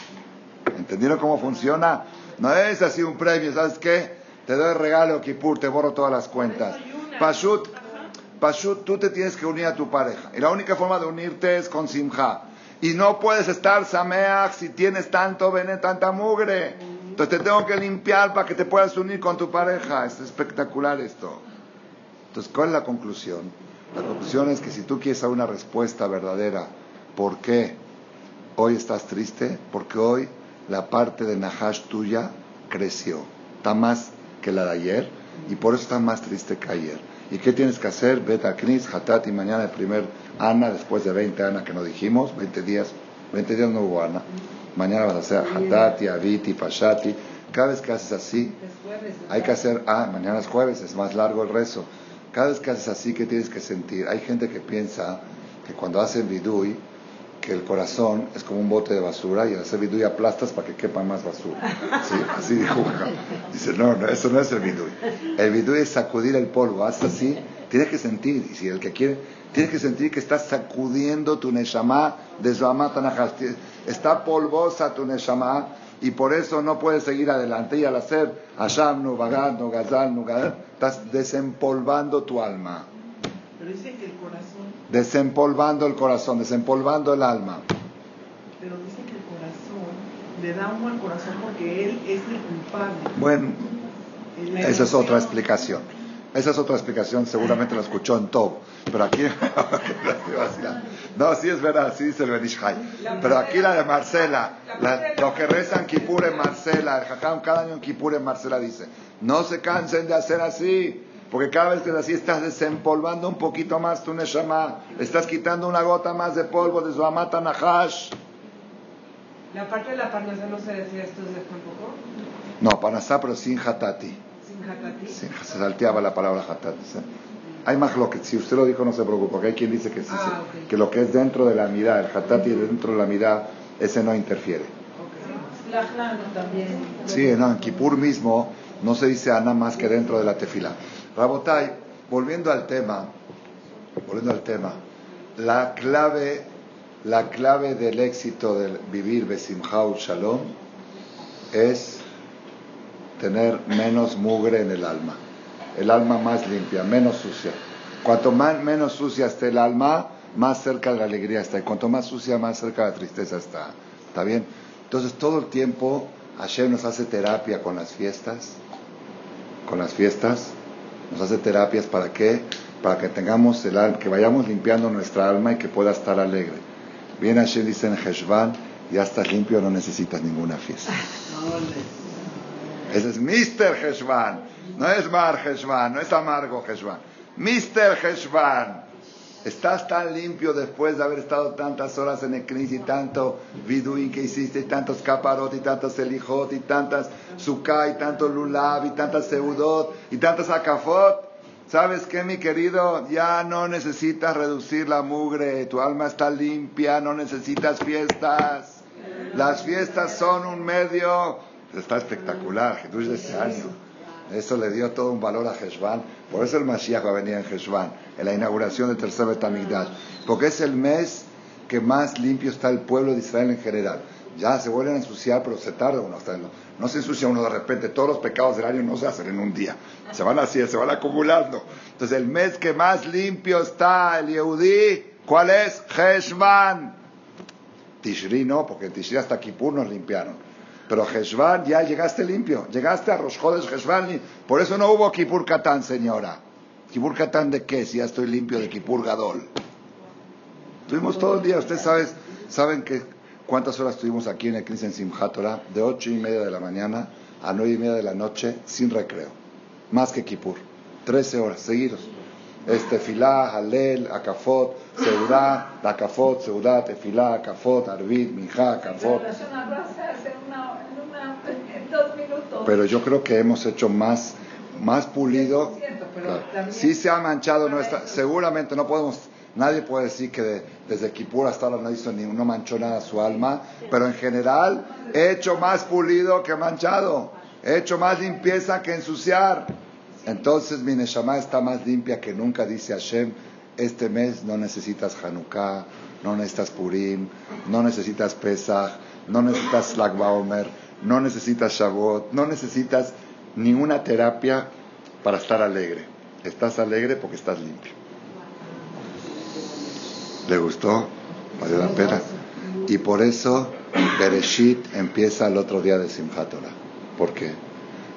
¿Entendieron cómo funciona? No es así un premio, ¿sabes qué? Te doy regalo, kippur, te borro todas las cuentas. Pashut, tú te tienes que unir a tu pareja. Y la única forma de unirte es con simjá. Y no puedes estar sameach si tienes tanto veneno, tanta mugre. Entonces te tengo que limpiar para que te puedas unir con tu pareja. Es espectacular esto. Entonces, ¿cuál es la conclusión? La conclusión es que si tú quieres una respuesta verdadera, ¿por qué hoy estás triste? Porque hoy la parte de Nahash tuya creció. Está más que la de ayer y por eso está más triste que ayer. ¿Y qué tienes que hacer? Vete a Knis, Hatati, mañana el primer Ana, después de 20 Ana que nos dijimos, 20 días no hubo Ana. Mañana vas a hacer Hatati, Aviti, Pashati. Cada vez que haces así, hay que hacer, mañana es jueves, es más largo el rezo. Cada vez que haces así, ¿qué tienes que sentir? Hay gente que piensa que cuando hacen vidui, que el corazón es como un bote de basura y al hacer vidui aplastas para que quepa más basura. Sí, así dijo. Dice, no, eso no es el vidui. El vidui es sacudir el polvo. Haz así, tienes que sentir. Y si el que quiere, tienes que sentir que estás sacudiendo tu neshama de Zohamá Tanahash. Está polvosa tu neshama y por eso no puedes seguir adelante. Y al hacer Hasham, Nubagat, Nugazal, Nugadal, estás desempolvando tu alma. Pero dice que el corazón... Desempolvando el corazón, desempolvando el alma. Pero dice que el corazón le da humo al corazón porque él es el culpable. Bueno, esa es otra explicación. Esa es otra explicación, seguramente la escuchó en Tob. Pero aquí... No, sí es verdad, sí dice el Benishai. Pero aquí la de Marcela, los que rezan Kippur en Marcela, el Jajam cada año en Kippur en Marcela dice, no se cansen de hacer así. Porque cada vez que es así estás desempolvando un poquito más tu neshama, estás quitando una gota más de polvo de Zohamá Tanahash. La parte de la parnasá no se decía esto desde tampoco. No, parnasá pero sin hatati. Sin hatati. Sí, se salteaba la palabra hatati. ¿Sí? Hay más lo que si usted lo dijo no se preocupe, porque hay quien dice que sí, okay. Que lo que es dentro de la mirada, el hatati dentro de la mirada, ese no interfiere. Okay. La jlana también. Sí, no, en Kippur mismo no se dice ana más que dentro de la tefilá. Rabotai, volviendo al tema, la clave del éxito del vivir besimjá u shalom es tener menos mugre en el alma más limpia, menos sucia. Cuanto más menos sucia esté el alma, más cerca de la alegría está, y cuanto más sucia, más cerca de la tristeza está. ¿Está bien? Entonces todo el tiempo Hashem nos hace terapia con las fiestas, nos hace terapias, ¿para qué? Para que tengamos el alma, que vayamos limpiando nuestra alma y que pueda estar alegre. Bien, Hashem dice en Heshvan, ya estás limpio, no necesitas ninguna fiesta. Ese es Mr. Heshvan, no es Mar Heshvan, no es amargo Heshvan. Mr. Heshvan, estás tan limpio después de haber estado tantas horas en el Knis y tanto vidui que hiciste, y tantos caparot, y tantos elijot, y tantas sukkah, y tantos lulav, y tantas seudot, y tantos akafot. ¿Sabes qué, mi querido? Ya no necesitas reducir la mugre, tu alma está limpia, no necesitas fiestas. Las fiestas son un medio. Está espectacular, Jesús de ese año. Eso le dio todo un valor a Heshvan. Por eso el Mashiach va a venir en Heshvan, en la inauguración del tercer Bet Hamikdash, porque es el mes que más limpio está el pueblo de Israel en general. Ya se vuelven a ensuciar, pero se tarda uno hasta no se ensucia uno de repente. Todos los pecados del año no se hacen en un día, se van acumulando. Entonces el mes que más limpio está el Yehudí, ¿cuál es? Heshvan. Tishri no, porque en Tishri hasta Kippur nos limpiaron. Pero Heshvan ya llegaste limpio, llegaste a Rosh Chodesh Heshvan, por eso no hubo Kippur Katán, señora. ¿Kippur Katán de qué? Si ya estoy limpio de Kippur Gadol. Tuvimos todo el día, ustedes saben que cuántas horas estuvimos aquí en el Knis en Simchat Torah, de 8:30 de la mañana a 9:30 de la noche, sin recreo, más que Kippur, 13 horas seguidos. Tefilá, Halel, Akafot, Seudá, Akafot, Seudá, Tefilá, Akafot, Arvid, Minjá, Akafot. Pero yo creo que hemos hecho más pulido. Sí, claro. Sí se ha manchado nuestra... Seguramente no podemos Nadie puede decir que desde Kippur hasta ahora no hizo ni uno, manchó nada su alma, pero en general he hecho más pulido que manchado, he hecho más limpieza que ensuciar. Entonces mi Neshama está más limpia que nunca, dice Hashem. Este mes no necesitas Hanukkah, no necesitas Purim, no necesitas Pesach, no necesitas Lag BaOmer, no necesitas Shavuot, no necesitas ninguna terapia para estar alegre. Estás alegre porque estás limpio. ¿Le gustó? ¿Valió la pena? Y por eso Bereshit empieza el otro día de Simchat Torah. ¿Por qué?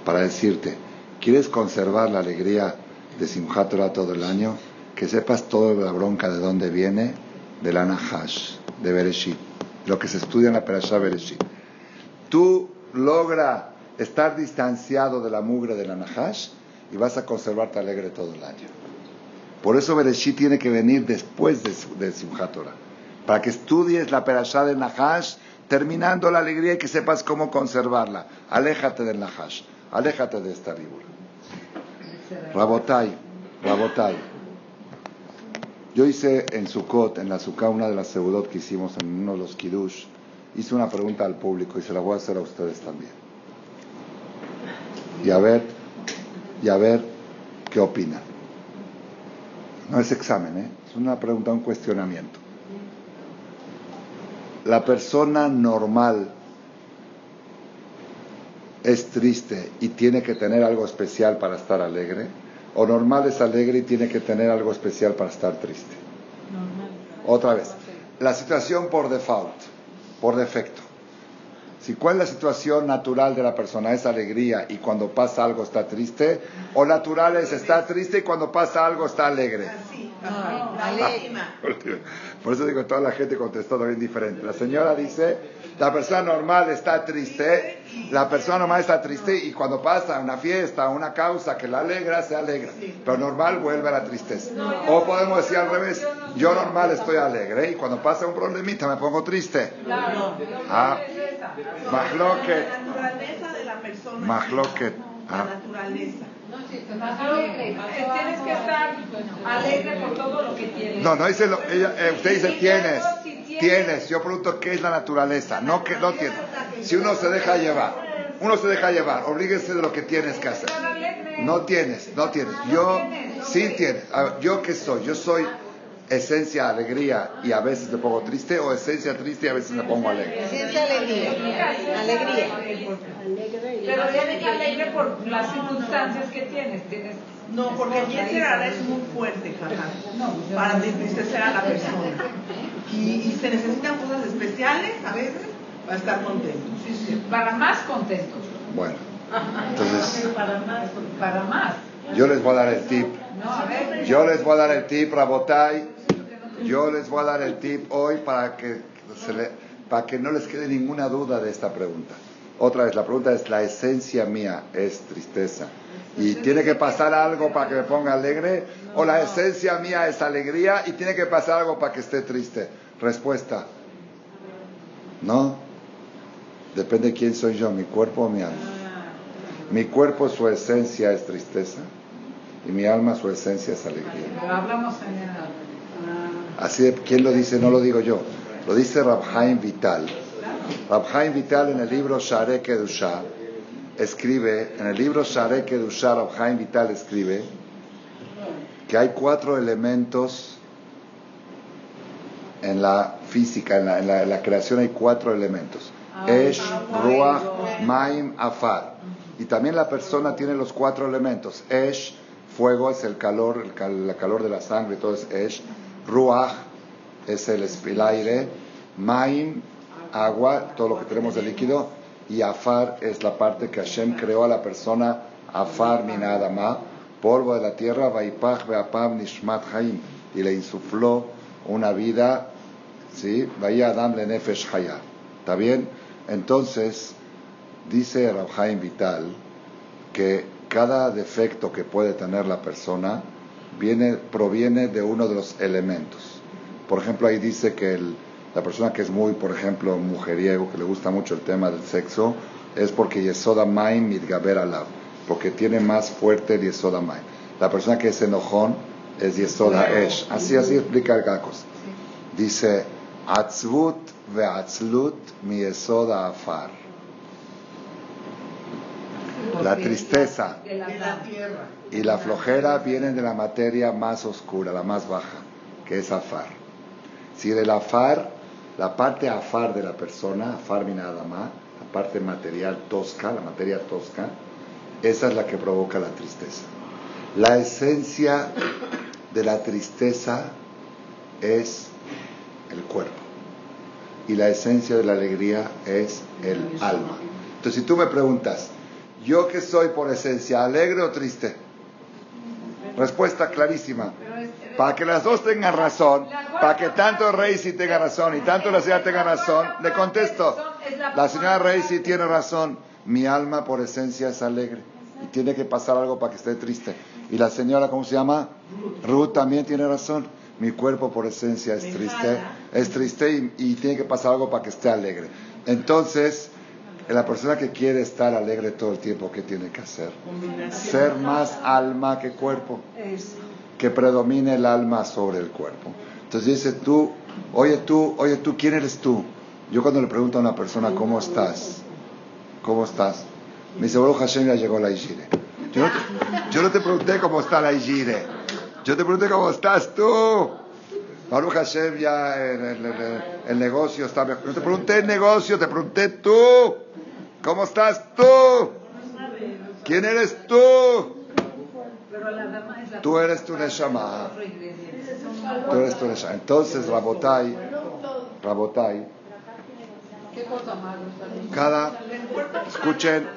Para decirte, ¿quieres conservar la alegría de Simchat Torah todo el año? Que sepas toda la bronca de dónde viene, del Anahash, de Bereshit, lo que se estudia en la Perashá Bereshit. Tú logra estar distanciado de la mugre del Anahash y vas a conservarte alegre todo el año. Por eso Bereshit tiene que venir después de Simchat Torah, para que estudies la Perashá del Anahash, terminando la alegría y que sepas cómo conservarla. Aléjate del Anahash, aléjate de esta víbora. Rabotai. Yo hice en Sukkot, en la Sukkah, una de las seudot que hicimos en uno de los Kiddush, hice una pregunta al público y se la voy a hacer a ustedes también. Y a ver qué opinan. No es examen, es una pregunta, un cuestionamiento. ¿La persona normal es triste y tiene que tener algo especial para estar alegre? ¿O normal es alegre y tiene que tener algo especial para estar triste? Normal. Otra vez. La situación por default, por defecto. Si ¿cuál es la situación natural de la persona? ¿Es alegría y cuando pasa algo está triste? ¿O natural es está triste y cuando pasa algo está alegre? Por eso digo, toda la gente contestó bien diferente. La señora dice, la persona normal está triste, la persona normal está triste y cuando pasa una fiesta, una causa que la alegra, se alegra. Pero normal vuelve a la tristeza. O podemos decir al revés, yo normal estoy alegre y cuando pasa un problemita me pongo triste. Mahloket. La naturaleza. Tienes que estar alegre por todo lo que tienes. No dice lo, ella, usted dice tienes. Tienes. Yo pregunto qué es la naturaleza. No que no tienes. Si uno se deja llevar, oblíguese de lo que tienes que hacer. No tienes. Yo sí tienes. ¿Yo qué soy? Yo soy esencia alegría y a veces me pongo triste, o esencia triste y a veces me pongo alegre. Esencia alegría. Pero tienes que alegre por las circunstancias que tienes. No, porque el Yetzirah es muy fuerte, jamás, para entristecer a la persona. Y se necesitan cosas especiales a veces para estar contentos. Sí. Para más contentos. Bueno, entonces. Para más. Yo les voy a dar el tip, Rabotai. Yo les voy a dar el tip hoy para que no les quede ninguna duda de esta pregunta. Otra vez, la pregunta es, la esencia mía es tristeza. ¿Y tiene que pasar algo para que me ponga alegre? ¿O la esencia mía es alegría y tiene que pasar algo para que esté triste? Respuesta, no. Depende de quién soy yo, mi cuerpo o mi alma. Mi cuerpo, su esencia es tristeza. Y mi alma, su esencia es alegría. Pero hablamos en general. Así de, ¿quién lo dice? No lo digo yo. Lo dice Rav Chaim Vital. Rav Chaim Vital en el libro Sha'arei Kedusha escribe que hay 4 elementos en la física, en la creación hay 4 elementos. Esh, Ruach, Maim, Afar. Y también la persona tiene los 4 elementos. Esh, fuego es el calor de la sangre, entonces Esh. Ruach es el aire. Maim, agua, todo lo que tenemos de líquido. Y Afar es la parte que Hashem creó a la persona. Afar min adama, polvo de la tierra. Vaipach ve'apav nishmat haim, y le insufló una vida, ¿sí? Vaya Adam le nefesh haya. ¿Está bien? Entonces dice Rav Chaim Vital que cada defecto que puede tener la persona proviene de uno de los elementos. Por ejemplo, ahí dice que la persona que es muy, por ejemplo, mujeriego, que le gusta mucho el tema del sexo, es porque Yesoda Maim Mitgaber Alav, porque tiene más fuerte el Yesoda Maim. La persona que es enojón es Yesod HaEsh. Así explica el Gakos. Dice, Atzvut ve'atzlut mi Yesod HaAfar. La tristeza y la flojera vienen de la materia más oscura, la más baja, que es Afar. Si del Afar, la parte Afar de la persona, Afar min Adama, la parte material tosca, la materia tosca, esa es la que provoca la tristeza. La esencia de la tristeza es el cuerpo y la esencia de la alegría es el alma. Entonces, si tú me preguntas, ¿yo qué soy por esencia, alegre o triste? Respuesta clarísima. Para que las dos tengan razón, para que tanto Reisi tenga razón y tanto la señora tenga razón, le contesto, la señora Reisi tiene razón, mi alma por esencia es alegre y tiene que pasar algo para que esté triste. Y la señora, ¿cómo se llama? Ruth también tiene razón, mi cuerpo por esencia es triste y tiene que pasar algo para que esté alegre. Entonces, la persona que quiere estar alegre todo el tiempo, ¿qué tiene que hacer? Ser más alma que cuerpo. Que predomine el alma sobre el cuerpo. Entonces dice tú, oye tú, ¿quién eres tú? Yo cuando le pregunto a una persona, ¿cómo estás? Me dice, Baruch Hashem, ya llegó la Ijire. Yo no te pregunté cómo está la Ijire. Yo te pregunté cómo estás tú. Baruch Hashem, ya el negocio está mejor. No te pregunté el negocio, te pregunté tú. ¿Cómo estás tú? ¿Quién eres tú? Tú eres tu Neshama. Entonces, Rabotai,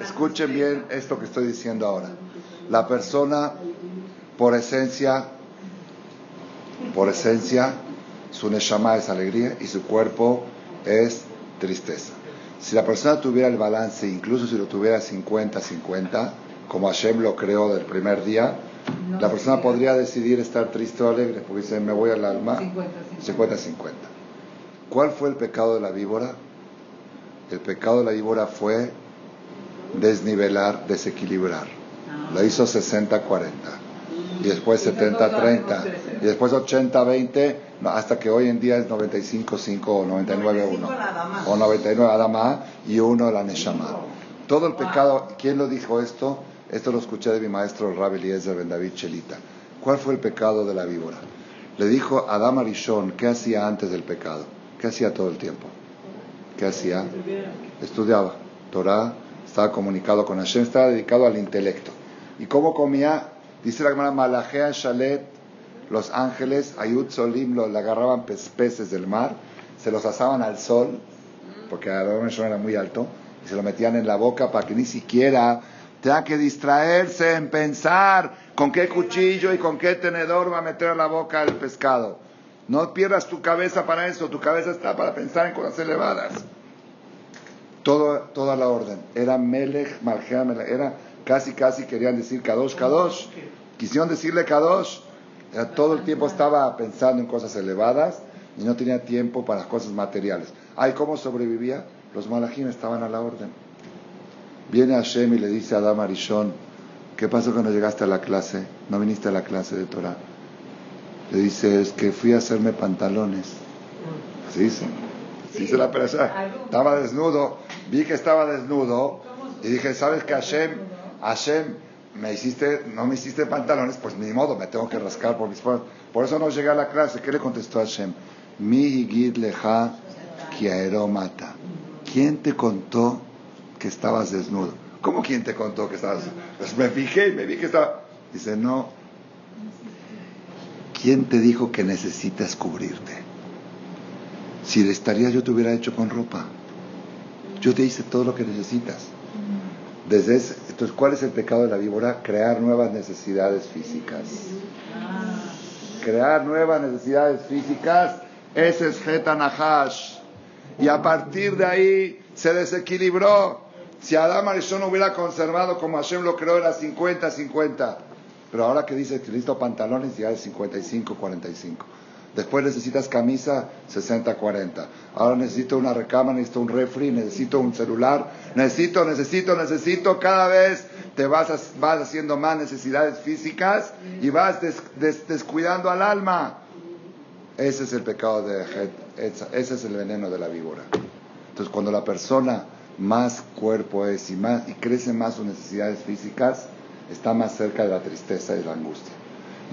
escuchen bien esto que estoy diciendo ahora. La persona, por esencia, su Neshama es alegría y su cuerpo es tristeza. Si la persona tuviera el balance, incluso si lo tuviera 50-50, como Hashem lo creó del primer día, la persona podría decidir estar triste o alegre, porque dice, me voy al alma, 50-50. ¿Cuál fue el pecado de la víbora? El pecado de la víbora fue desnivelar, desequilibrar. Lo hizo 60-40, y después 70-30, y después 80-20, hasta que hoy en día es 95-5 o 99-1, o 99 Adama y 1 la Neshama. Todo el pecado, ¿quién lo dijo esto? Esto lo escuché de mi maestro, el Rabbi Eliezer Ben David Chelita. ¿Cuál fue el pecado de la víbora? Le dijo a Adam Arishon, ¿qué hacía antes del pecado? ¿Qué hacía todo el tiempo? ¿Qué hacía? Estudiaba Torah, estaba comunicado con Hashem, estaba dedicado al intelecto. ¿Y cómo comía? Dice la hermana Malajea Shalet, los ángeles, Ayud Solim, le agarraban peces del mar, se los asaban al sol, porque Adam Arishon era muy alto, y se lo metían en la boca para que ni siquiera tenga que distraerse en pensar con qué cuchillo y con qué tenedor va a meter a la boca el pescado. No pierdas tu cabeza para eso, tu cabeza está para pensar en cosas elevadas. Toda la orden. Era Melech, Malgea, era casi querían decir Kadosh. Quisieron decirle Kadosh. Era, todo el tiempo estaba pensando en cosas elevadas y no tenía tiempo para las cosas materiales. Ay, ¿cómo sobrevivía? Los malajim estaban a la orden. Viene Hashem y le dice a Adam Arishon, ¿qué pasó que no llegaste a la clase? ¿No viniste a la clase de Torah? Le dice, es que fui a hacerme pantalones. Así dice la persona. Estaba desnudo, vi que estaba desnudo y dije, ¿sabes qué, Hashem, no me hiciste pantalones? Pues ni modo, me tengo que rascar por mis manos. Por eso no llegué a la clase. ¿Qué le contestó Hashem? Mi higid leja kiaero mata. ¿Quién te contó que estabas desnudo? ¿Cómo quién te contó que estabas desnudo? Pues me fijé y me vi que estaba. Dice, no. ¿Quién te dijo que necesitas cubrirte? Si estarías, yo te hubiera hecho con ropa. Yo te hice todo lo que necesitas. Desde ese, entonces, ¿cuál es el pecado de la víbora? Crear nuevas necesidades físicas. Ese es Hetanahash. Y a partir de ahí se desequilibró. Si Adam Arishon hubiera conservado como Hashem lo creó, era 50-50. Pero ahora que dice que necesito pantalones, ya es 55-45. Después necesitas camisa 60-40. Ahora necesito una recámara, necesito un refri, necesito un celular. Necesito. Cada vez te vas haciendo más necesidades físicas y vas descuidando al alma. Ese es el pecado de ese es el veneno de la víbora. Entonces, cuando la persona más cuerpo es y crece más sus necesidades físicas, está más cerca de la tristeza y la angustia.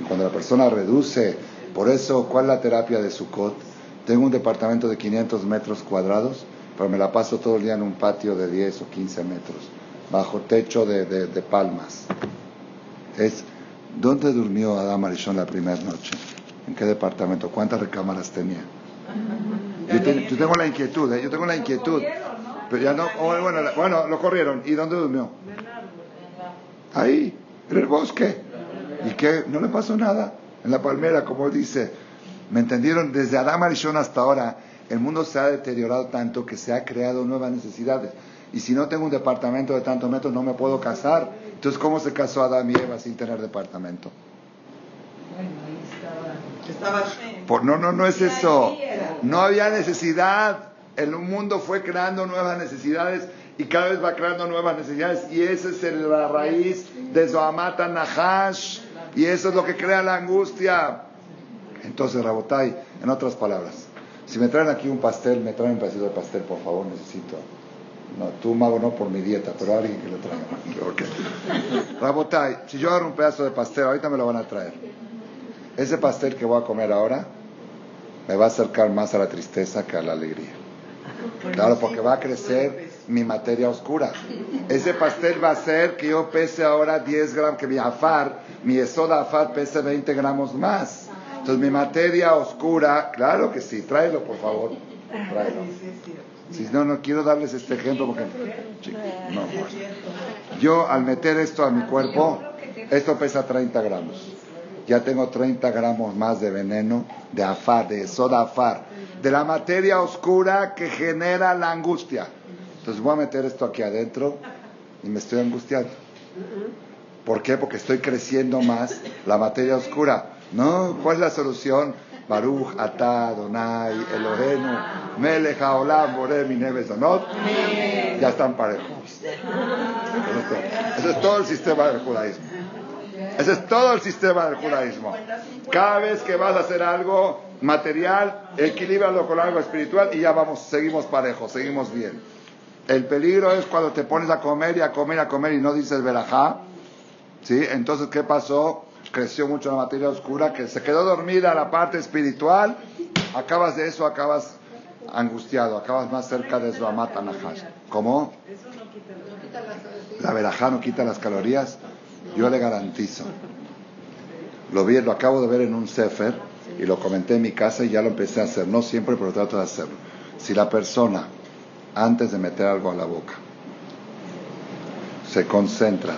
Y cuando la persona reduce, por eso, ¿cuál es la terapia de Sukkot? Tengo un departamento de 500 metros cuadrados, pero me la paso todo el día en un patio de 10 o 15 metros, bajo techo de palmas. ¿Dónde durmió Adam Arishon la primera noche? ¿En qué departamento? ¿Cuántas recámaras tenía? Yo tengo la inquietud, Pero ya no, bueno, lo corrieron. ¿Y dónde durmió? Ahí, en el bosque. ¿Y qué? No le pasó nada. En la palmera, como dice. ¿Me entendieron? Desde Adam Arishon hasta ahora, el mundo se ha deteriorado tanto que se ha creado nuevas necesidades. Y si no tengo un departamento de tantos metros, no me puedo casar. Entonces, ¿cómo se casó Adán y Eva sin tener departamento? Bueno, ahí estaba. No es eso. No había necesidad. El mundo fue creando nuevas necesidades y cada vez va creando nuevas necesidades. Y esa es la raíz de Zohamat Nahash. Y eso es lo que crea la angustia. Entonces, Rabotai, en otras palabras, si me traen aquí un pastel, me traen un pedacito de pastel, por favor, necesito. No, tú, mago, no por mi dieta, pero alguien que lo traiga. Okay. Rabotai, si yo agarro un pedazo de pastel, ahorita me lo van a traer. Ese pastel que voy a comer ahora me va a acercar más a la tristeza que a la alegría. Claro, porque va a crecer mi materia oscura. Ese pastel va a hacer que yo pese ahora 10 gramos, que mi afar, mi esoda afar pese 20 gramos más. Entonces mi materia oscura, claro que sí, tráelo por favor, tráelo. Si no quiero darles este ejemplo porque no, bueno. Yo al meter esto a mi cuerpo, esto pesa 30 gramos. Ya tengo 30 gramos más de veneno, de afar, de soda afar, de la materia oscura que genera la angustia. Entonces voy a meter esto aquí adentro y me estoy angustiando. ¿Por qué? Porque estoy creciendo más la materia oscura. No, ¿cuál es la solución? Baruch Atah Adonai Eloheinu Melech Haolam Borei Minei Bezonot. Ya están parejos. Eso es todo el sistema del judaísmo. Ese es todo el sistema del judaísmo. Cada vez que vas a hacer algo material, equilíbralo con algo espiritual y ya vamos, seguimos parejos, seguimos bien. El peligro es cuando te pones a comer y a comer y a comer y no dices verajá, ¿sí? Entonces, ¿qué pasó? Creció mucho la materia oscura, que se quedó dormida la parte espiritual. Acabas de eso, acabas angustiado, acabas más cerca de Zohamat Nahash. ¿Cómo? La verajá no quita las calorías. Yo le garantizo. Lo acabo de ver en un sefer y lo comenté en mi casa y ya lo empecé a hacer. No siempre, pero trato de hacerlo. Si la persona, antes de meter algo a la boca, se concentra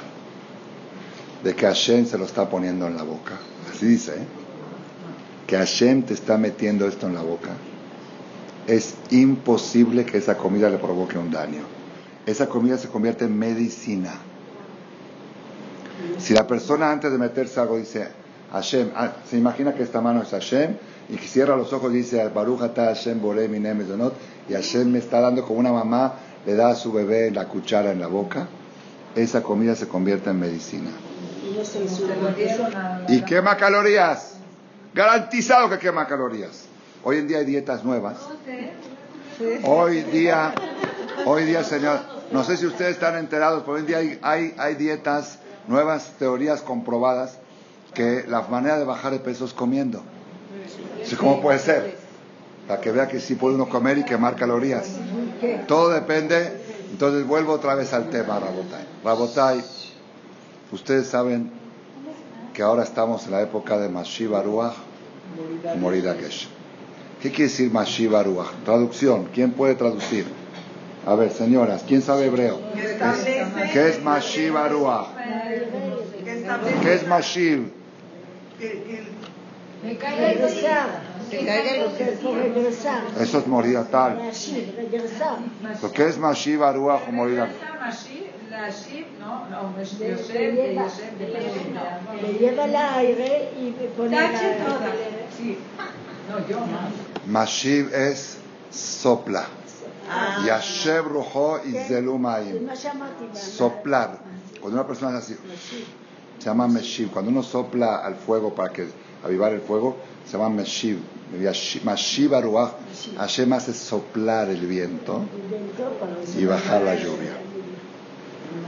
de que Hashem se lo está poniendo en la boca, así dice, ¿eh? Que Hashem te está metiendo esto en la boca, es imposible que esa comida le provoque un daño. Esa comida se convierte en medicina. Si la persona antes de meterse algo dice Hashem, se imagina que esta mano es Hashem y que cierra los ojos y dice Baruch Atah Hashem Borei Minei Mezonot, y Hashem me está dando, como una mamá le da a su bebé la cuchara en la boca, esa comida se convierte en medicina. Y quema calorías. Garantizado que quema calorías. Hoy en día hay dietas nuevas. Hoy día, señor, no sé si ustedes están enterados, pero hoy en día hay dietas nuevas, teorías comprobadas, que la manera de bajar de peso es comiendo. Sí, ¿cómo puede ser? Para que vea que sí puede uno comer y quemar calorías. Todo depende. Entonces vuelvo otra vez al tema, Rabotai. Ustedes saben que ahora estamos en la época de Mashiach Baruach y Moridakesh. ¿Qué quiere decir Mashiach Baruach? Traducción. ¿Quién puede traducir? A ver, señoras, ¿quién sabe hebreo? ¿Qué es Mashiach Baruach? ¿Qué es Mashiach? Eso es Moridatal. ¿Lo que es Mashiach Baruach o Moridakesh? Le lleva el aire y pone. Mashiv es sopla. Yashev rojo y zelumayim. Soplar. Cuando una persona hace así, se llama Meshiv. Cuando uno sopla al fuego para que avivar el fuego, se llama Meshiv. Mashiv aruach. Hashem hace soplar el viento y bajar la lluvia.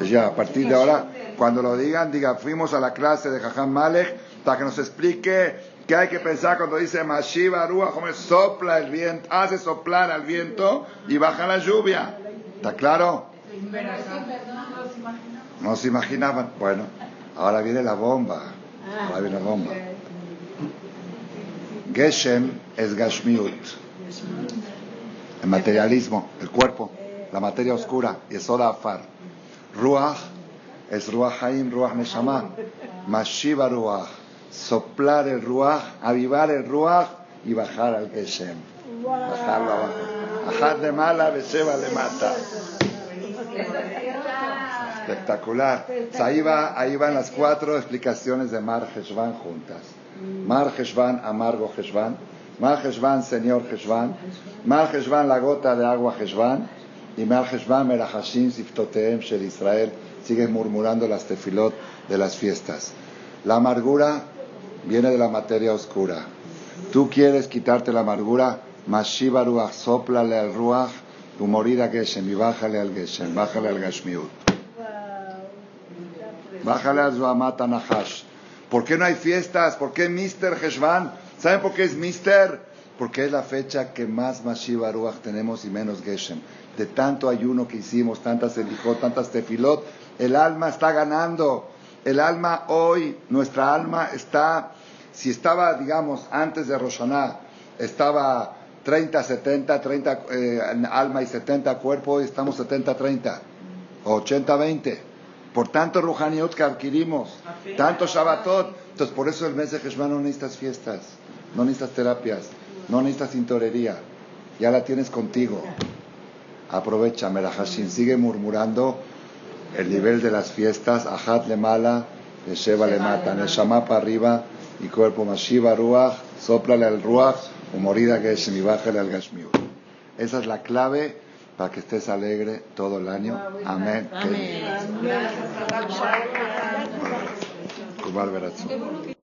Ya, a partir de ahora, cuando lo digan, diga, fuimos a la clase de Jajam Malek para que nos explique qué hay que pensar cuando dice Mashiv aruach, como sopla el viento, hace soplar al viento y baja la lluvia. ¿Está claro? No se imaginaban. Bueno, ahora viene la bomba. Ahora viene la bomba. Geshem es Gashmiut, el materialismo, el cuerpo, la materia oscura, y es Yesod Afar. Ruach es Ruach Haim, Ruach Neshama. Mashiv Ruach, soplar el Ruach, avivar el Ruach y bajar al Geshem, bajarlo abajo, bajar de mala, Besheva le mata. Espectacular. Ahí van las cuatro explicaciones de Mar Heshvan juntas. Mar Heshvan, amargo Heshvan. Mar Heshvan, señor Heshvan. Mar Heshvan, la gota de agua Heshvan. Y Mar Heshvan, Merahashim, Siftoteem, Shel Israel. Siguen murmurando las tefilot de las fiestas. La amargura viene de la materia oscura. Tú quieres quitarte la amargura. Mashiv Ruach, soplale al Ruach. Tu morir a Geshem y bájale al Geshem. Bájale al Gashmiut. Bájale a Zuhamat Anahash. ¿Por qué no hay fiestas? ¿Por qué Mister Heshvan? ¿Saben por qué es Mister? Porque es la fecha que más Mashiv Aruach tenemos y menos Geshem. De tanto ayuno que hicimos, tantas elijot, tantas tefilot, el alma está ganando. El alma hoy, nuestra alma está, si estaba, digamos, antes de Rosh Hashanah, estaba 30-70, 30 alma y 70 cuerpo, hoy estamos 70-30, 80-20. Por tanto Ruhaniot que adquirimos, tanto Shabbatot. Entonces por eso el mes de Heshvan no necesitas fiestas, no necesitas terapias, no necesitas tintorería, ya la tienes contigo. Aprovecha, Merahashim, sigue murmurando el nivel de las fiestas, Ajat le mala, Yesheva le mata, Neshama para arriba y cuerpo Mashiva Ruach, soplale al Ruach, o morida Geshem y bájale al Gashmiut. Esa es la clave para que estés alegre todo el año. Amén. Amén. Amén.